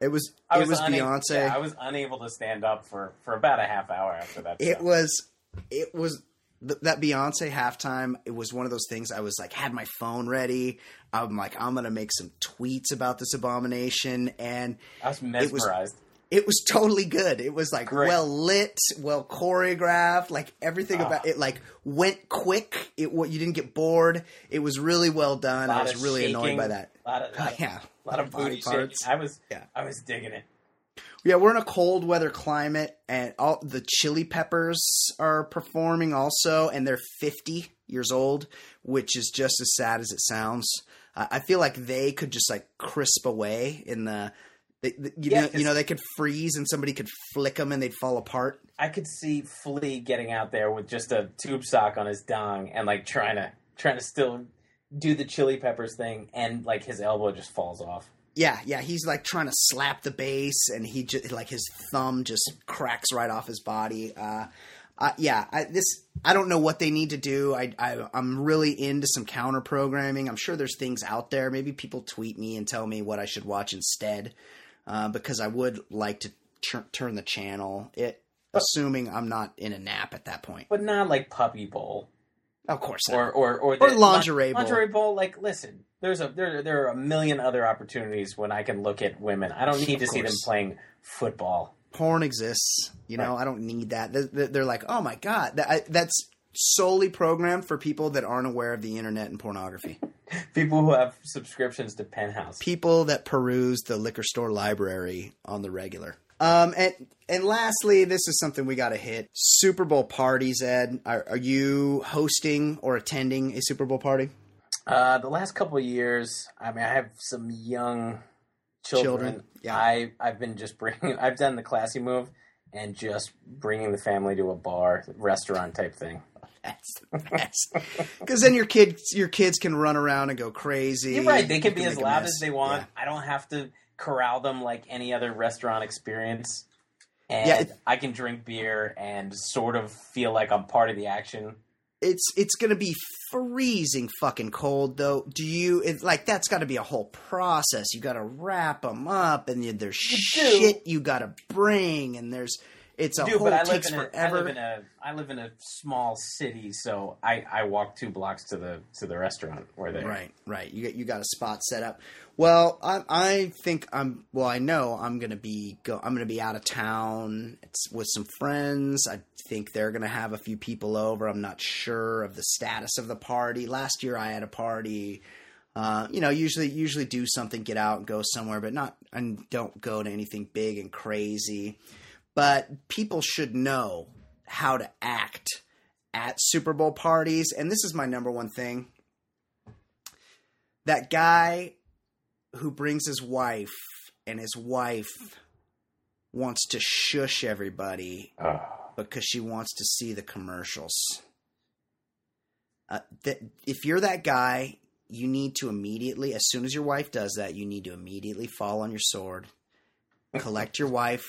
It was Beyonce. Yeah, I was unable to stand up for about a half hour after that. That Beyonce halftime, it was one of those things I was like, had my phone ready. I'm like, I'm going to make some tweets about this abomination. And I was mesmerized. It was totally good. It was like great. Well lit, well choreographed, like everything about it, like went quick. You didn't get bored. It was really well done. I was really annoyed by that. A lot of booty parts. I was digging it. Yeah, we're in a cold weather climate, and all the Chili Peppers are performing also, and they're 50 years old, which is just as sad as it sounds. I feel like they could just like crisp away in the. They could freeze and somebody could flick them and they'd fall apart. I could see Flea getting out there with just a tube sock on his dong and like trying to still do the Chili Peppers thing, and like his elbow just falls off. Yeah, he's like trying to slap the bass and he just like his thumb just cracks right off his body. I don't know what they need to do. I'm really into some counter programming. I'm sure there's things out there. Maybe people tweet me and tell me what I should watch instead. Because I would like to turn the channel, assuming I'm not in a nap at that point. But not like Puppy Bowl, of course not. Or Lingerie Bowl. Lingerie Bowl, like listen, there are a million other opportunities when I can look at women. I don't need to see them playing football. Porn exists, you know. Right. I don't need that. They're like, oh my god, that's solely programmed for people that aren't aware of the internet and pornography. People who have subscriptions to Penthouse. People that peruse the liquor store library on the regular. And lastly, this is something we got to hit. Super Bowl parties, Ed. Are you hosting or attending a Super Bowl party? The last couple of years, I mean, I have some young children. Yeah. I've done the classy move and just bringing the family to a bar, restaurant type thing. That's the best. Because then your kids can run around and go crazy. You're right. They can be as loud as they want. Yeah. I don't have to corral them like any other restaurant experience. And I can drink beer and sort of feel like I'm part of the action. It's going to be freezing fucking cold, though. That's got to be a whole process. You got to wrap them up, and there's shit you got to bring, and there's... takes forever. I live in a small city, so I walk 2 blocks to the restaurant where they. Right. You got a spot set up. Well, I'm going to be out of town with some friends. I think they're going to have a few people over. I'm not sure of the status of the party. Last year I had a party. Usually do something, get out and go somewhere, but not and don't go to anything big and crazy. But people should know how to act at Super Bowl parties. And this is my number one thing. That guy who brings his wife and his wife wants to shush everybody because she wants to see the commercials. If you're that guy, you need to immediately, as soon as your wife does that, you need to immediately fall on your sword, collect your wife,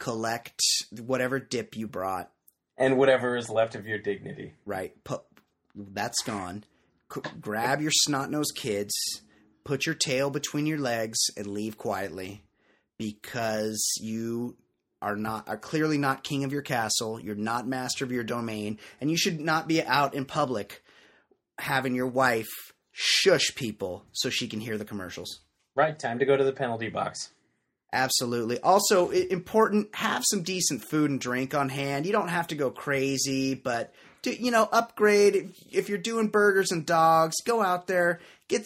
collect whatever dip you brought. And whatever is left of your dignity. Right. That's gone. Grab your snot-nosed kids, put your tail between your legs, and leave quietly. Because you are clearly not king of your castle. You're not master of your domain. And you should not be out in public having your wife shush people so she can hear the commercials. Right. Time to go to the penalty box. Absolutely. Also, important, have some decent food and drink on hand. You don't have to go crazy, but upgrade. If you're doing burgers and dogs, go out there,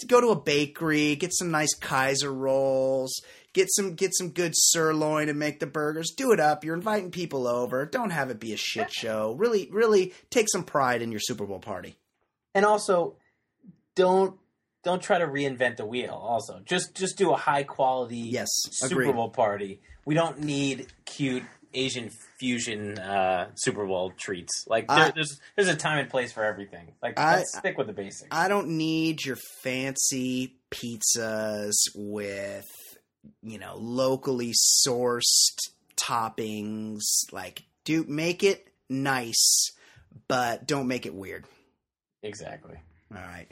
go to a bakery, get some nice Kaiser rolls, get some good sirloin and make the burgers. Do it up. You're inviting people over. Don't have it be a shit show. Really, really take some pride in your Super Bowl party. And also, don't try to reinvent the wheel. Also, just do a high quality Super Bowl party. We don't need cute Asian fusion Super Bowl treats. Like there's a time and place for everything. Like let's stick with the basics. I don't need your fancy pizzas with locally sourced toppings. Like make it nice, but don't make it weird. Exactly. All right.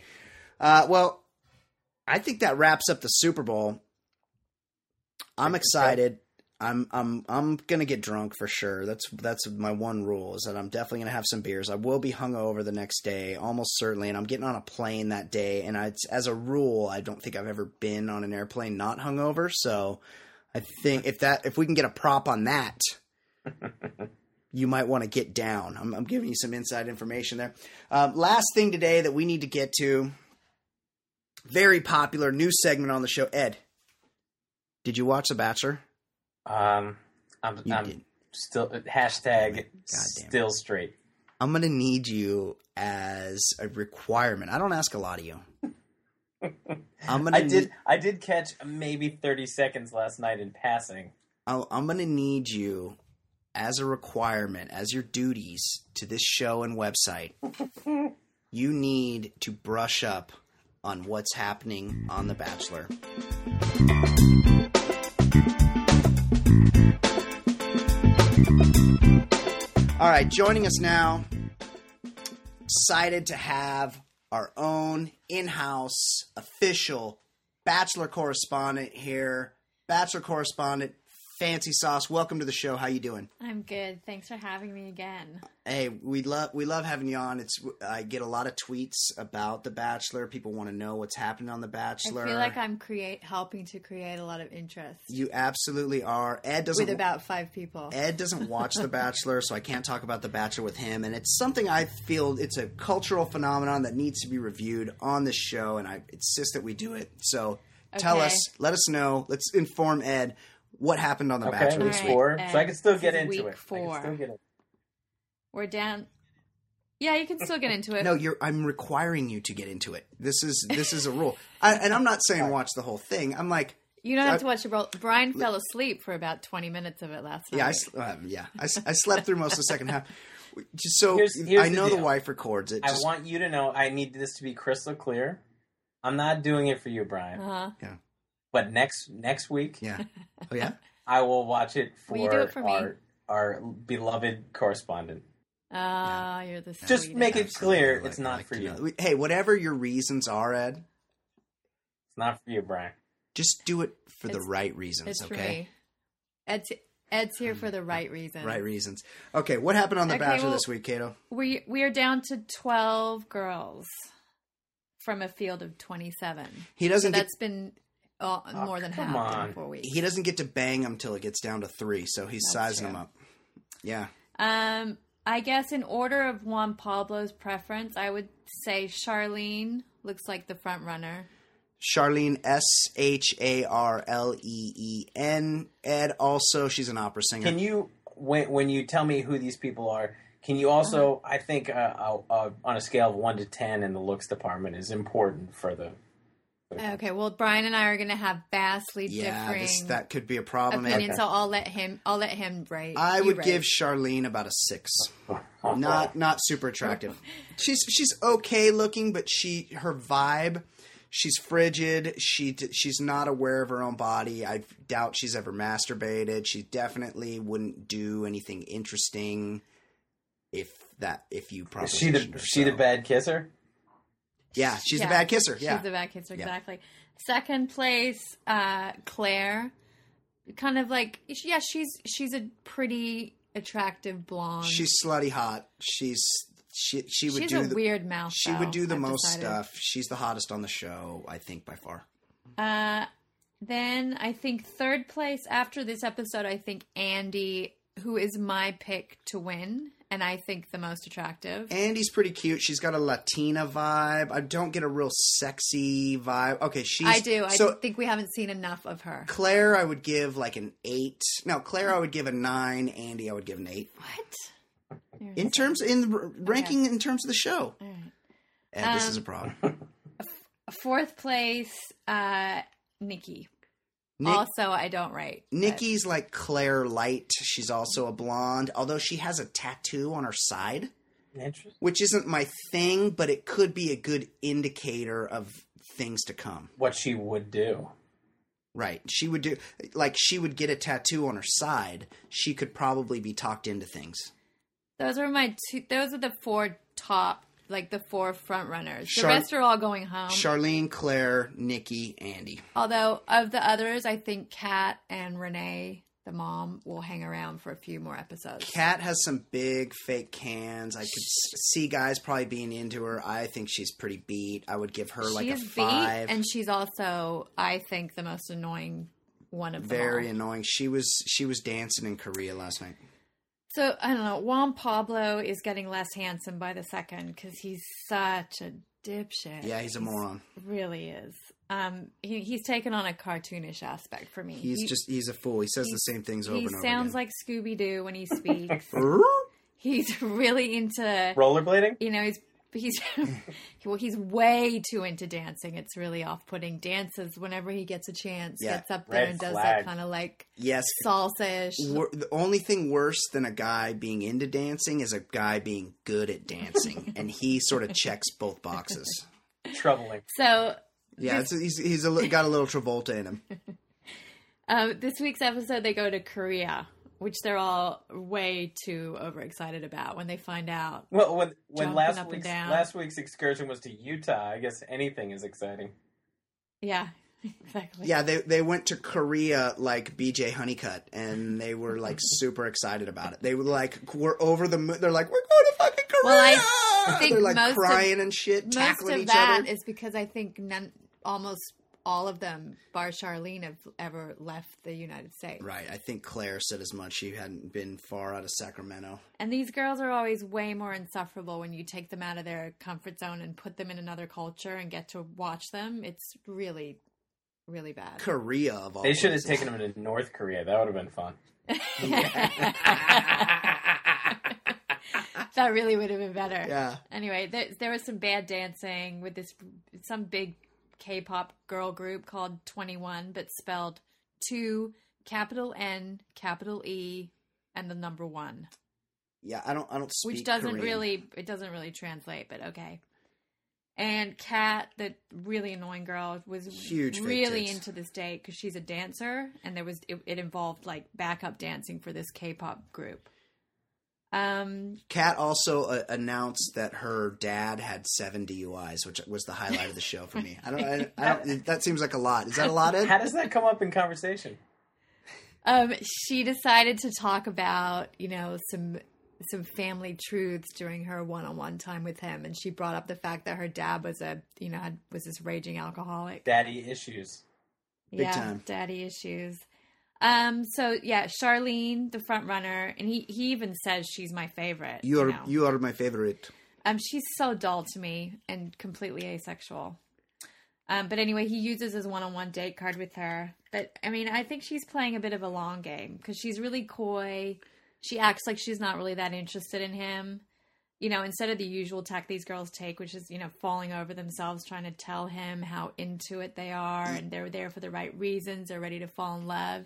Well. I think that wraps up the Super Bowl. I'm excited. I'm gonna get drunk for sure. That's my one rule, is that I'm definitely gonna have some beers. I will be hungover the next day, almost certainly, and I'm getting on a plane that day. And as a rule, I don't think I've ever been on an airplane not hungover. So I think if we can get a prop on that, you might want to get down. I'm giving you some inside information there. Last thing today that we need to get to. Very popular new segment on the show. Ed, did you watch The Bachelor? I'm still # still straight. I'm going to need you as a requirement. I don't ask a lot of you. I did catch maybe 30 seconds last night in passing. I'm going to need you as a requirement, as your duties to this show and website. You need to brush up on what's happening on The Bachelor. All right, joining us now, excited to have our own in-house official Bachelor correspondent here, Bachelor correspondent Fancy Sauce. Welcome to the show. How you doing? I'm good. Thanks for having me again. Hey, we love having you on. I get a lot of tweets about The Bachelor. People want to know what's happening on The Bachelor. I feel like I'm helping to create a lot of interest. You absolutely are. Ed doesn't with about five people. Ed doesn't watch The Bachelor, so I can't talk about The Bachelor with him. And it's something I feel it's a cultural phenomenon that needs to be reviewed on this show, and I insist that we do it. So tell us, let us know, let's inform Ed. What happened on The Bachelor this week? So I can still get into it. We're down. Yeah, you can still get into it. No, I'm requiring you to get into it. This is a rule. And I'm not saying watch the whole thing. I'm like, you don't have to watch it. Brian fell asleep for about 20 minutes of it last night. I slept through most of the second half. So I know the wife records it. I want you to know. I need this to be crystal clear. I'm not doing it for you, Brian. Uh-huh. Yeah. But next week, I will watch it for our beloved correspondent. You're the sweetest. Just make it clear it's not for you. Hey, whatever your reasons are, Ed, it's not for you, Brian. Just do it for the right reasons. It's okay. For me. Ed's here for the right reasons. Right reasons. Okay, what happened on The Bachelor this week, Kato? We are down to 12 girls from a field of 27. He doesn't. So that's been. More than half in 4 weeks. He doesn't get to bang them till it gets down to 3, so he's sizing them up. Yeah. I guess in order of Juan Pablo's preference, I would say Sharleen looks like the front runner. Sharleen, Sharleen. Ed also, she's an opera singer. Can you, when you tell me who these people are, can you also, I think on a scale of 1 to 10 in the looks department is important for the... Okay, well, Brian and I are going to have vastly differing. That could be a problem. So I'll let him rate. I would give Sharleen about a 6. Not super attractive. She's okay looking, but her vibe. She's frigid. She's not aware of her own body. I doubt she's ever masturbated. She definitely wouldn't do anything interesting. If you probably is she the bad kisser. Yeah, she's a bad kisser. Yeah. She's a bad kisser, exactly. Yeah. Second place, Claire. Kind of like, she's a pretty attractive blonde. She's slutty hot. She's a weird mouth. She would do the most stuff. She's the hottest on the show, I think, by far. Then I think third place after this episode, I think Andy, who is my pick to win. And I think the most attractive. Andy's pretty cute. She's got a Latina vibe. I don't get a real sexy vibe. Okay, I do. I think we haven't seen enough of her. Claire, I would give like an 8. No, Claire, I would give a 9. Andy, I would give an 8. What? In terms of the show. All right. And this is a problem. Fourth place, Nikki. Also, I don't rate. Nikki's like Claire Light. She's also a blonde, although she has a tattoo on her side, which isn't my thing, but it could be a good indicator of things to come. What she would do. Right. She would do, like she would get a tattoo on her side. She could probably be talked into things. Those are the 4 top like the four front runners. The rest are all going home. Sharleen, Claire, Nikki, Andy. Although of the others, I think Kat and Renee, the mom, will hang around for a few more episodes. Kat has some big fake cans. I could see guys probably being into her. I think she's pretty beat. I would give her like a 5. And she's also, I think, the most annoying one of them. Very annoying. She was dancing in Korea last night. So, I don't know, Juan Pablo is getting less handsome by the second because he's such a dipshit. Yeah, he's a moron. Really is. He's taken on a cartoonish aspect for me. He's a fool. He says the same things over and over again. He sounds like Scooby-Doo when he speaks. He's really into... rollerblading? You know, he's well, he's way too into dancing. It's really off-putting. Dances whenever he gets a chance, gets up there and does that kind of like salsa-ish. The only thing worse than a guy being into dancing is a guy being good at dancing, and he sort of checks both boxes. Troubling. So yeah, he's got a little Travolta in him. This week's episode, they go to Korea, which they're all way too overexcited about when they find out. Well, when last week's excursion was to Utah, I guess anything is exciting. Yeah, exactly. Yeah, they went to Korea like BJ Honeycutt, and they were like super excited about it. They were like, we're over the moon. They're like, we're going to fucking Korea. Well, I think they're like most crying and shit, tackling each other. Most of that is because I think almost all of them, bar Sharleen, have ever left the United States. Right. I think Claire said as much. She hadn't been far out of Sacramento. And these girls are always way more insufferable when you take them out of their comfort zone and put them in another culture and get to watch them. It's really, really bad. Korea, of all places. They should have taken them to North Korea. That would have been fun. That really would have been better. Yeah. Anyway, there was some bad dancing with some big K-pop girl group called 21, but spelled 2, capital N, capital E, and the number 1. Yeah, I don't speak which doesn't Korean. It doesn't really translate, but okay. And Kat, that really annoying girl, was really into this date because she's a dancer, and there was it involved like backup dancing for this K-pop group. Kat also announced that her dad had 7 DUIs, which was the highlight of the show for me. I don't, that seems like a lot. Is that a lot, Ed? How does that come up in conversation? She decided to talk about, you know, some family truths during her one-on-one time with him. And she brought up the fact that her dad was was this raging alcoholic. Daddy issues. Big time. Daddy issues. Sharleen, the front runner, and he even says she's my favorite. You are my favorite. She's so dull to me and completely asexual. But anyway, he uses his one-on-one date card with her. But I mean, I think she's playing a bit of a long game because she's really coy. She acts like she's not really that interested in him. You know, instead of the usual tack these girls take, which is, you know, falling over themselves, trying to tell him how into it they are and they're there for the right reasons, they're ready to fall in love.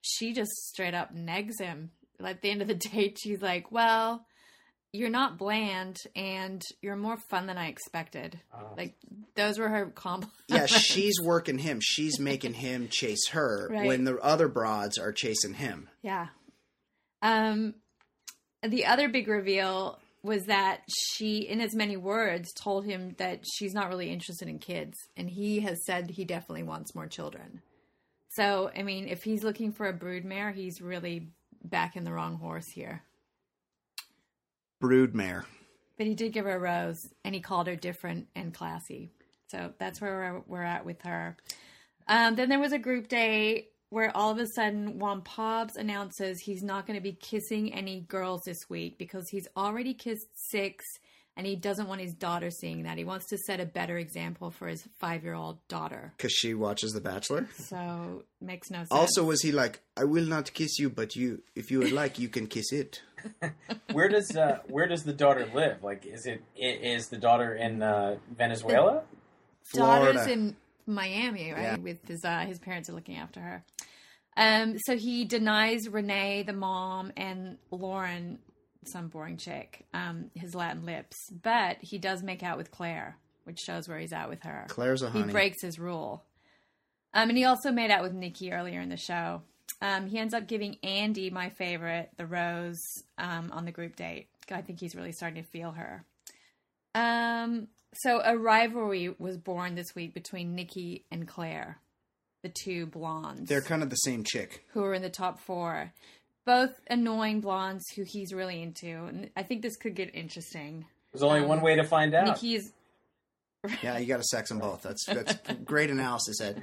She just straight up negs him. At the end of the date, she's like, well, you're not bland and you're more fun than I expected. Like, those were her compliments. Yeah, she's working him. She's making him chase her when the other broads are chasing him. Yeah. The other big reveal was that she, in as many words, told him that she's not really interested in kids. And he has said he definitely wants more children. So, I mean, if he's looking for a broodmare, he's really backing the wrong horse here. Broodmare. But he did give her a rose, and he called her different and classy. So that's where we're at with her. Then there was a group date where all of a sudden Juan Pabs announces he's not going to be kissing any girls this week because he's already kissed 6 and he doesn't want his daughter seeing that. He wants to set a better example for his 5-year-old daughter. Because she watches The Bachelor? So, makes no sense. Also, was he like, I will not kiss you, but you, if you would like, you can kiss it. Where does the daughter live? Like, is the daughter in Venezuela? Florida. Daughter's in Miami, right? Yeah. With his parents are looking after her. So he denies Renee, the mom, and Lauren, some boring chick, his Latin lips. But he does make out with Claire, which shows where he's at with her. Claire's a honey. He breaks his rule. And he also made out with Nikki earlier in the show. He ends up giving Andy, my favorite, the rose on the group date. I think he's really starting to feel her. So a rivalry was born this week between Nikki and Claire, the two blondes. They're kind of the same chick. Who are in the top four. Both annoying blondes who he's really into. And I think this could get interesting. There's only one way to find out. Nikki's... Yeah, you got to sex them both. That's great analysis, Ed.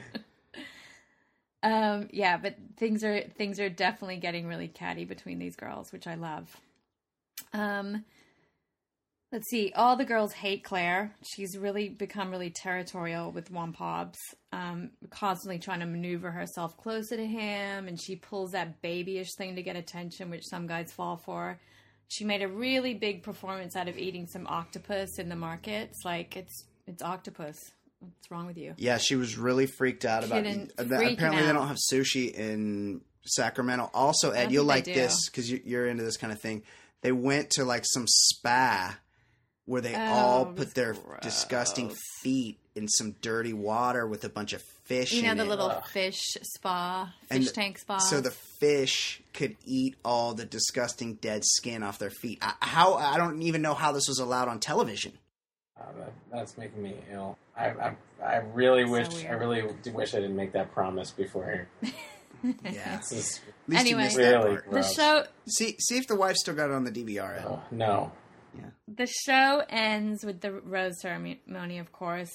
Yeah, but things are definitely getting really catty between these girls, which I love. Let's see. All the girls hate Claire. She's become really territorial with Wompobs, constantly trying to maneuver herself closer to him. And she pulls that babyish thing to get attention, which some guys fall for. She made a really big performance out of eating some octopus in the markets. Like, it's octopus. What's wrong with you? Yeah, she was really freaked out about it. Apparently, they don't have sushi in Sacramento. Also, Ed, you'll like this because you're into this kind of thing. They went to like some spa where they all put their disgusting feet in some dirty water with a bunch of fish in it. You know, the little fish tank spa. So the fish could eat all the disgusting dead skin off their feet. I don't even know how this was allowed on television. That's making me ill. I really wish I didn't make that promise before. Yeah. Anyway, really the show. See if the wife still got it on the DVR. Ed. Oh, no. Yeah. The show ends with the rose ceremony, of course,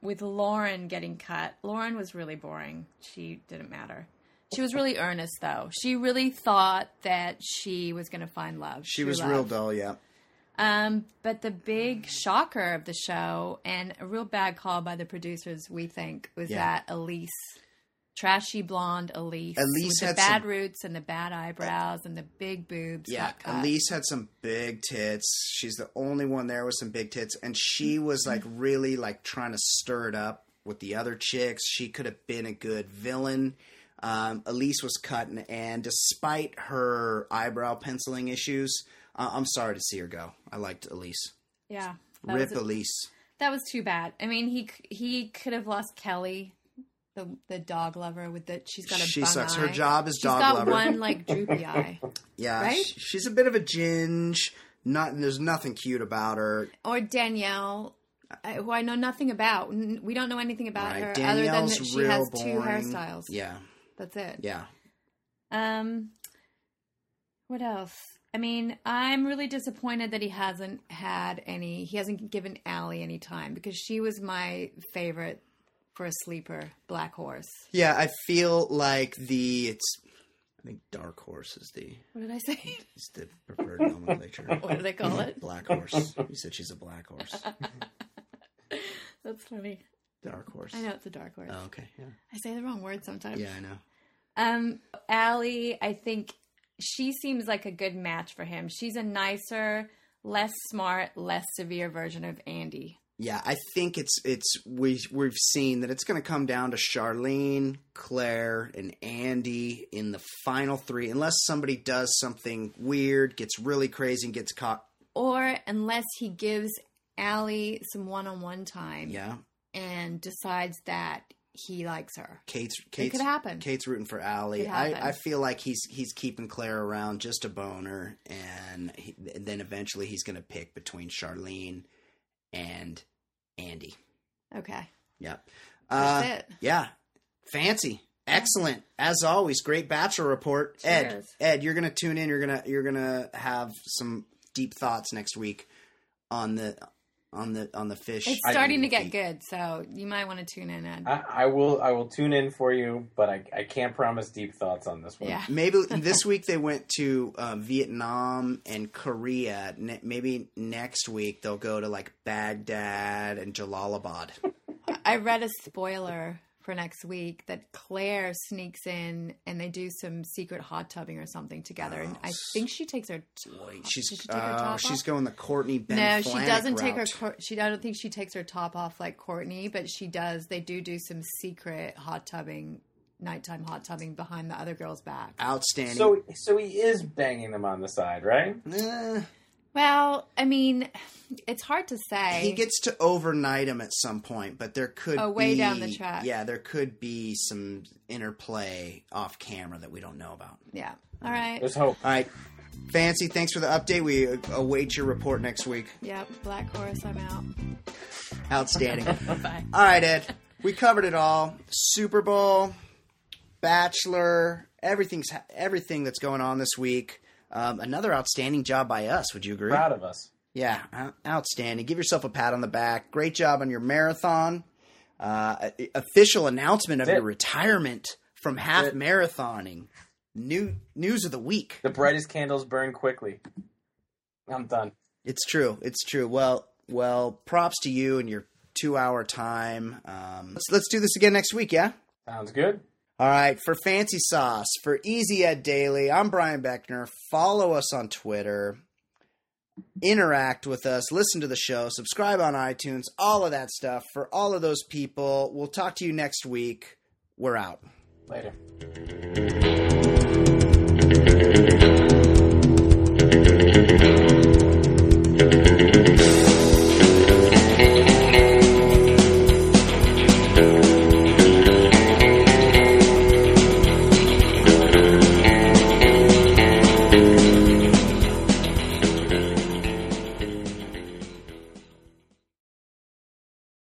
with Lauren getting cut. Lauren was really boring. She didn't matter. She was really earnest, though. She really thought that she was going to find love. She was real dull, yeah. But the big shocker of the show, and a real bad call by the producers, we think, was that Elise, trashy blonde Elise with the bad roots and the bad eyebrows and the big boobs. Yeah, Elise had some big tits. She's the only one there with some big tits, and she was like really like trying to stir it up with the other chicks. She could have been a good villain. Elise was cut, and despite her eyebrow penciling issues, I'm sorry to see her go. I liked Elise. Yeah, rip Elise. That was too bad. I mean, he could have lost Kelly. The dog lover with the she sucks. Her job is dog lover. She's got one like droopy eye. Yeah, right? She's a bit of a ginge. There's nothing cute about her. Or Danielle, who I know nothing about. We don't know anything about her other than that she has two hairstyles. Yeah, that's it. Yeah. What else? I mean, I'm really disappointed that he hasn't given Allie any time because she was my favorite. For a sleeper, Black Horse. Yeah, I feel like I think Dark Horse is the... What did I say? It's the preferred nomenclature. What do they call it? Black Horse. You said she's a Black Horse. That's funny. Dark Horse. I know, it's a Dark Horse. Oh, okay. Yeah. I say the wrong word sometimes. Yeah, I know. Allie, I think she seems like a good match for him. She's a nicer, less smart, less severe version of Andy. Yeah, I think we've seen that it's going to come down to Sharleen, Claire, and Andy in the final three, unless somebody does something weird, gets really crazy, and gets caught, or unless he gives Allie some one-on-one time, yeah, and decides that he likes her. It could happen. Kate's rooting for Allie. I feel like he's keeping Claire around just a boner, and then eventually he's going to pick between Sharleen and Andy. Okay. Yep. That's it. Yeah. Fancy. Excellent. As always, great Bachelor report. Cheers. Ed, you're gonna tune in. You're gonna have some deep thoughts next week on the fish. It's starting to get good, so you might want to tune in, Ed. I will tune in for you, but I can't promise deep thoughts on this one. Yeah. Maybe this week they went to Vietnam and Korea. Maybe next week they'll go to like Baghdad and Jalalabad. I read a spoiler for next week that Claire sneaks in and they do some secret hot tubbing or something together. And I think she takes her top. She's going the Courtney Ben Flanick route. No, she doesn't take her. I don't think she takes her top off like Courtney, but she does. They do some secret hot tubbing, nighttime hot tubbing behind the other girl's back. Outstanding. So he is banging them on the side, right? Well, I mean, it's hard to say. He gets to overnight him at some point, but there could be... Oh, way down the track. Yeah, there could be some interplay off camera that we don't know about. Yeah. All right. There's hope. All right. Fancy, thanks for the update. We await your report next week. Yep. Black Chorus, I'm out. Outstanding. Bye. All right, Ed. We covered it all. Super Bowl, Bachelor, everything that's going on this week. Another outstanding job by us. Would you agree? Proud of us. Yeah. Outstanding. Give yourself a pat on the back. Great job on your marathon. Official announcement of your retirement from half marathoning. News of the week. The brightest candles burn quickly. I'm done. It's true. Well, props to you and your 2-hour time. Let's do this again next week, yeah? Sounds good. All right, for Fancy Sauce, for Easy Ed Daily, I'm Brian Beckner. Follow us on Twitter. Interact with us. Listen to the show. Subscribe on iTunes. All of that stuff. For all of those people, we'll talk to you next week. We're out. Later.